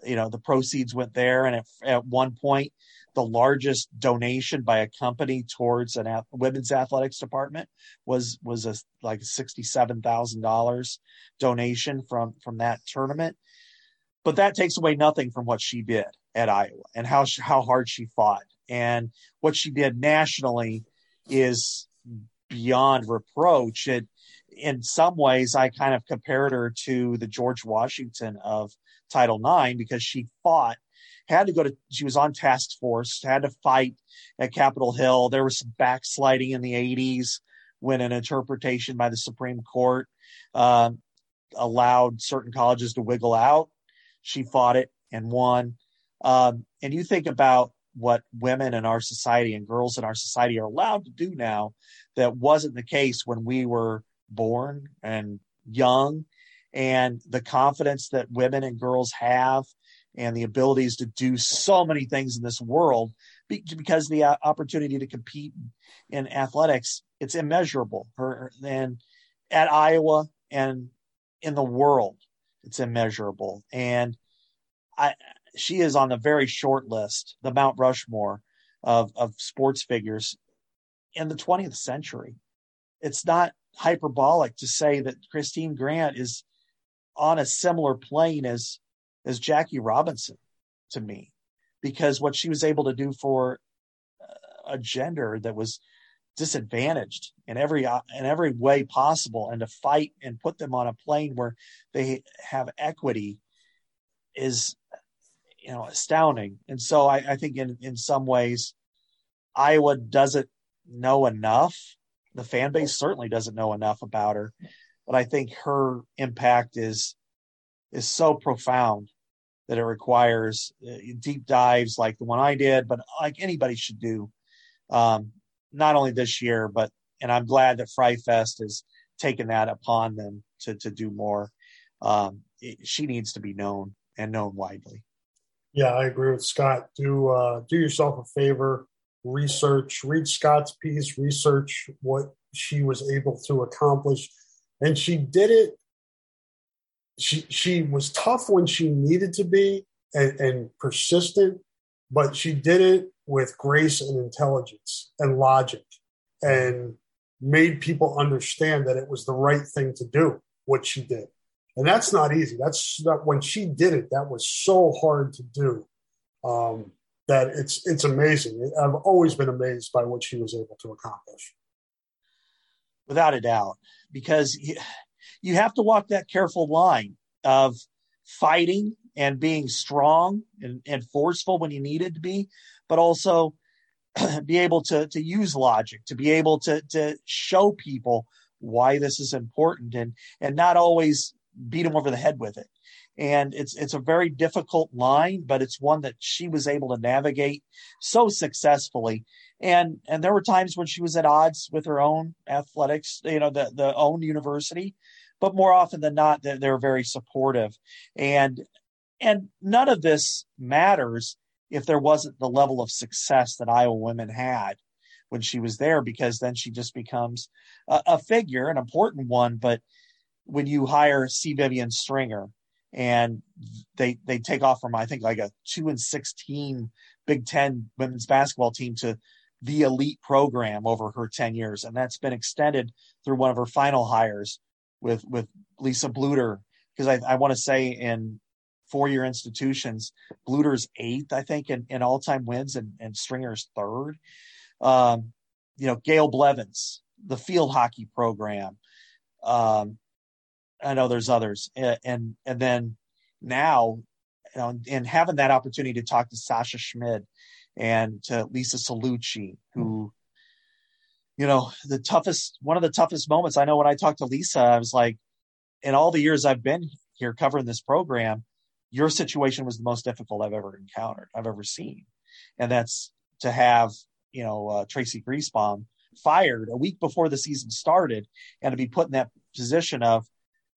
you know, the proceeds went there. And at, at one point, the largest donation by a company towards an ath- women's athletics department was, was a, like sixty-seven thousand dollars donation from, from that tournament. But that takes away nothing from what she did at Iowa and how, she, how hard she fought. And what she did nationally is beyond reproach. It, in some ways, I kind of compared her to the George Washington of Title nine, because she fought, had to go to, she was on task force, had to fight at Capitol Hill. There was some backsliding in the eighties when an interpretation by the Supreme Court um, allowed certain colleges to wiggle out. She fought it and won. Um, and you think about what women in our society and girls in our society are allowed to do now that wasn't the case when we were born and young, and the confidence that women and girls have and the abilities to do so many things in this world, because the opportunity to compete in athletics, it's immeasurable. Her, and at Iowa and in the world, it's immeasurable. And I, she is on the very short list, the Mount Rushmore of, of sports figures in the twentieth century. It's not hyperbolic to say that Christine Grant is on a similar plane as as Jackie Robinson to me, because what she was able to do for a gender that was disadvantaged in every, in every way possible, and to fight and put them on a plane where they have equity is, you know, astounding. And so I, I think in, in some ways, Iowa doesn't know enough. The fan base certainly doesn't know enough about her, but I think her impact is, is so profound that it requires deep dives like the one I did, but like anybody should do, um, not only this year, but, and I'm glad that Fry Fest has taken that upon them to, to do more. Um, it, she needs to be known and known widely. Yeah, I agree with Scott. Do uh, do yourself a favor, research, read Scott's piece, research what she was able to accomplish. And she did it. She she was tough when she needed to be and, and persistent, but she did it with grace and intelligence and logic and made people understand that it was the right thing to do, what she did. And that's not easy. That's that when she did it, that was so hard to do um, that it's it's amazing. I've always been amazed by what she was able to accomplish. Without a doubt, because you have to walk that careful line of fighting and being strong and, and forceful when you needed to be, but also be able to, to use logic, to be able to, to show people why this is important and, and not always beat them over the head with it. And it's, it's a very difficult line, but it's one that she was able to navigate so successfully. And, and there were times when she was at odds with her own athletics, you know, the, the own university, but more often than not, they're, they're very supportive. And, and none of this matters if there wasn't the level of success that Iowa women had when she was there, because then she just becomes a, a figure, an important one. But when you hire C. Vivian Stringer and they they take off from, I think, like a two and sixteen Big Ten women's basketball team to the elite program over her ten years. And that's been extended through one of her final hires with, with Lisa Bluter, because I, I want to say in four-year institutions, Bluter's eighth, I think, in, in all-time wins, and, and Stringer's third. Um, you know, Gail Blevins, the field hockey program. Um, I know there's others. And, and, and then now, you know, and having that opportunity to talk to Sasha Schmid and to Lisa Salucci, who, you know, the toughest, one of the toughest moments. I know when I talked to Lisa, I was like, in all the years I've been here covering this program, your situation was the most difficult I've ever encountered, I've ever seen. And that's to have, you know, uh, Tracy Griesbaum fired a week before the season started and to be put in that position of,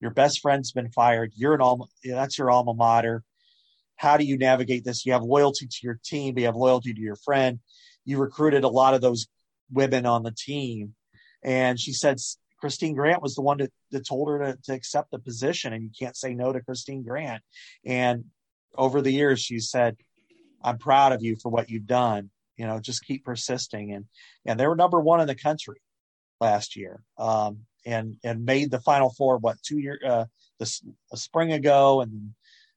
your best friend's been fired. You're an alma, that's your alma mater. How do you navigate this? You have loyalty to your team, but you have loyalty to your friend. You recruited a lot of those women on the team. And she said, Christine Grant was the one that, that told her to, to accept the position, and you can't say no to Christine Grant. And over the years, she said, I'm proud of you for what you've done. You know, just keep persisting. And, and they were number one in the country last year. Um, and, and made the Final Four, what, two year, uh, this a spring ago, and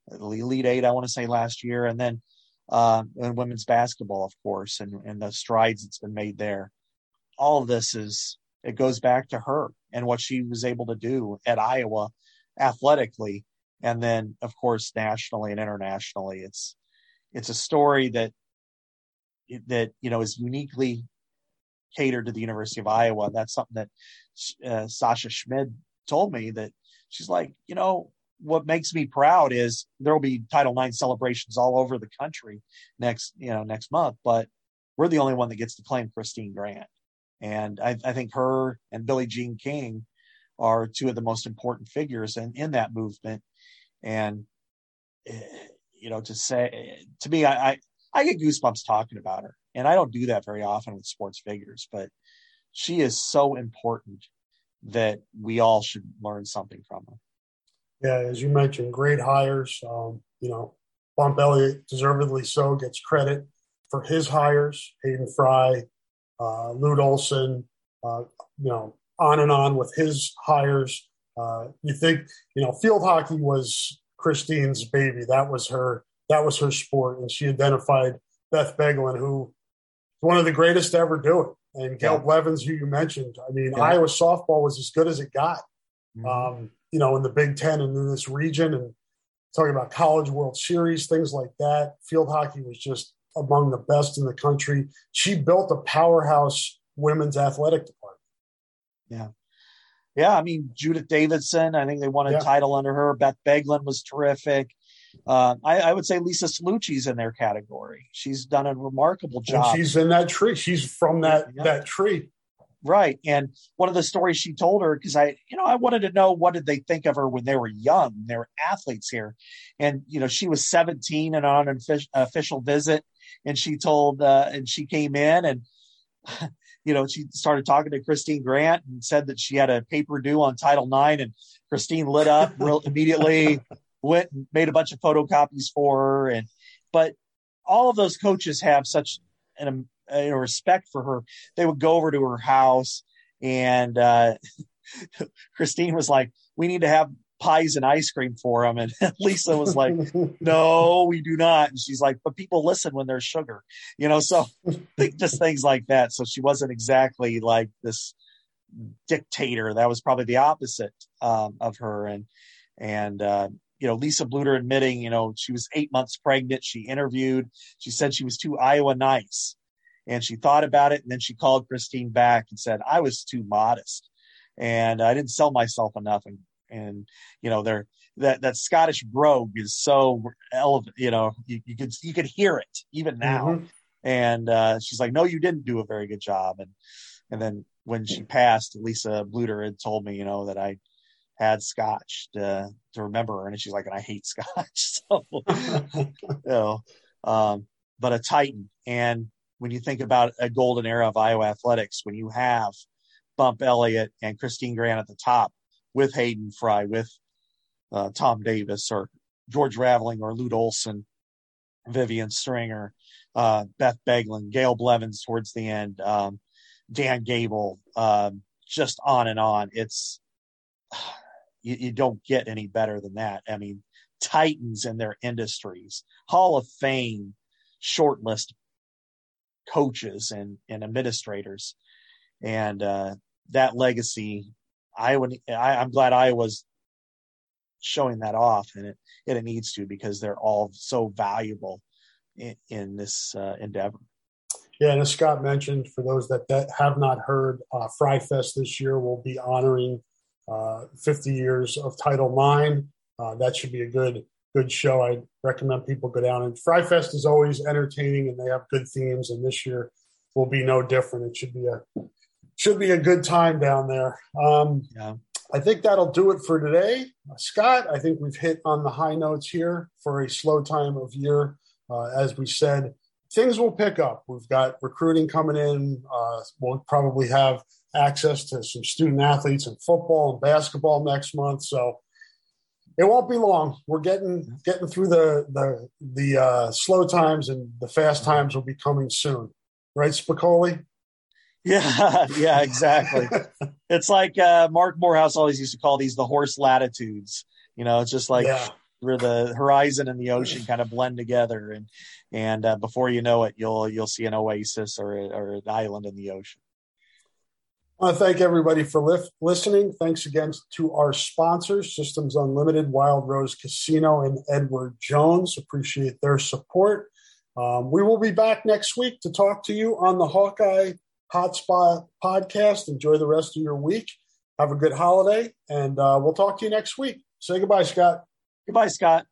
the Elite Eight, I want to say last year. And then, um, and women's basketball, of course, and, and the strides that's been made there. All of this is, it goes back to her and what she was able to do at Iowa athletically. And then, of course, nationally and internationally, it's, it's a story that, that, you know, is uniquely catered to the University of Iowa. And that's something that uh, Sasha Schmid told me, that she's like, you know, what makes me proud is there'll be Title nine celebrations all over the country next, you know, next month, but we're the only one that gets to claim Christine Grant. And I, I think her and Billie Jean King are two of the most important figures in, in that movement. And, you know, to say, to me, I, I, I get goosebumps talking about her. And I don't do that very often with sports figures, but she is so important that we all should learn something from her. Yeah, as you mentioned, great hires. Um, you know, Bump Elliott, deservedly so, gets credit for his hires. Hayden Fry, uh, Lute Olson, uh, you know, on and on with his hires. Uh, you think, you know, field hockey was Christine's baby. That was her. That was her sport, and she identified Beth Beglin, who is one of the greatest to ever do it. And Gail yeah. Blevins, who you mentioned. I mean, yeah. Iowa softball was as good as it got, mm-hmm. um, you know, in the Big Ten and in this region, and talking about College World Series, things like that. Field hockey was just among the best in the country. She built a powerhouse women's athletic department. Yeah. Yeah. I mean, Judith Davidson, I think they won a yeah. title under her. Beth Beglin was terrific. Uh, I, I would say Lisa Salucci's in their category. She's done a remarkable job. And she's in that tree. She's from that, yeah. that tree. Right. And one of the stories she told her, because I, you know, I wanted to know what did they think of her when they were young, they were athletes here. And, you know, she was seventeen and on an official visit, and she told, uh, and she came in and, you know, she started talking to Christine Grant and said that she had a paper due on Title nine, and Christine lit up real immediately, went and made a bunch of photocopies for her. And, but all of those coaches have such an a respect for her. They would go over to her house, and uh, Christine was like, we need to have pies and ice cream for them. And Lisa was like, no, we do not. And she's like, but people listen when there's sugar, you know, so just things like that. So she wasn't exactly like this dictator. That was probably the opposite um, of her. And, and, uh, you know, Lisa Bluter admitting, you know, she was eight months pregnant. She interviewed, she said she was too Iowa nice. And she thought about it, and then she called Christine back and said, I was too modest, and I didn't sell myself enough. And, and you know, they're, that that Scottish brogue is so relevant, you know, you, you could you could hear it even now. Mm-hmm. And uh, she's like, no, you didn't do a very good job. And and then when she passed, Lisa Bluter had told me, you know, that I had scotch to, to remember her. And she's like, and I hate scotch. So, you know, um, but a titan. And when you think about a golden era of Iowa athletics, when you have Bump Elliott and Christine Grant at the top with Hayden Fry, with uh, Tom Davis or George Raveling or Lute Olson, Vivian Stringer, uh, Beth Beglin, Gail Blevins towards the end, um, Dan Gable, um, just on and on. It's, you, you don't get any better than that. I mean, titans in their industries, Hall of Fame shortlist coaches and, and administrators, and uh, that legacy, Iowa, I, I'm glad Iowa's showing that off, and it, and it needs to, because they're all so valuable in, in this uh, endeavor. Yeah, and as Scott mentioned, for those that, that have not heard, uh, Fry Fest this year will be honoring uh, fifty years of Title nine. Uh, that should be a good Good show. I recommend people go down. And Fry Fest is always entertaining, and they have good themes. And this year will be no different. It should be a should be a good time down there. Um, yeah. I think that'll do it for today, Scott. I think we've hit on the high notes here for a slow time of year. Uh, as we said, things will pick up. We've got recruiting coming in. Uh, we'll probably have access to some student athletes in football and basketball next month. So it won't be long. We're getting getting through the the the uh, slow times, and the fast times will be coming soon, right, Spicoli? Yeah, yeah, exactly. It's like uh, Mark Morehouse always used to call these the horse latitudes. You know, it's just like yeah. where the horizon and the ocean kind of blend together, and and uh, before you know it, you'll you'll see an oasis or a, or an island in the ocean. I want to thank everybody for li- listening. Thanks again to our sponsors, Systems Unlimited, Wild Rose Casino, and Edward Jones. Appreciate their support. Um, we will be back next week to talk to you on the Hawkeye Hotspot podcast. Enjoy the rest of your week. Have a good holiday, and uh, we'll talk to you next week. Say goodbye, Scott. Goodbye, Scott.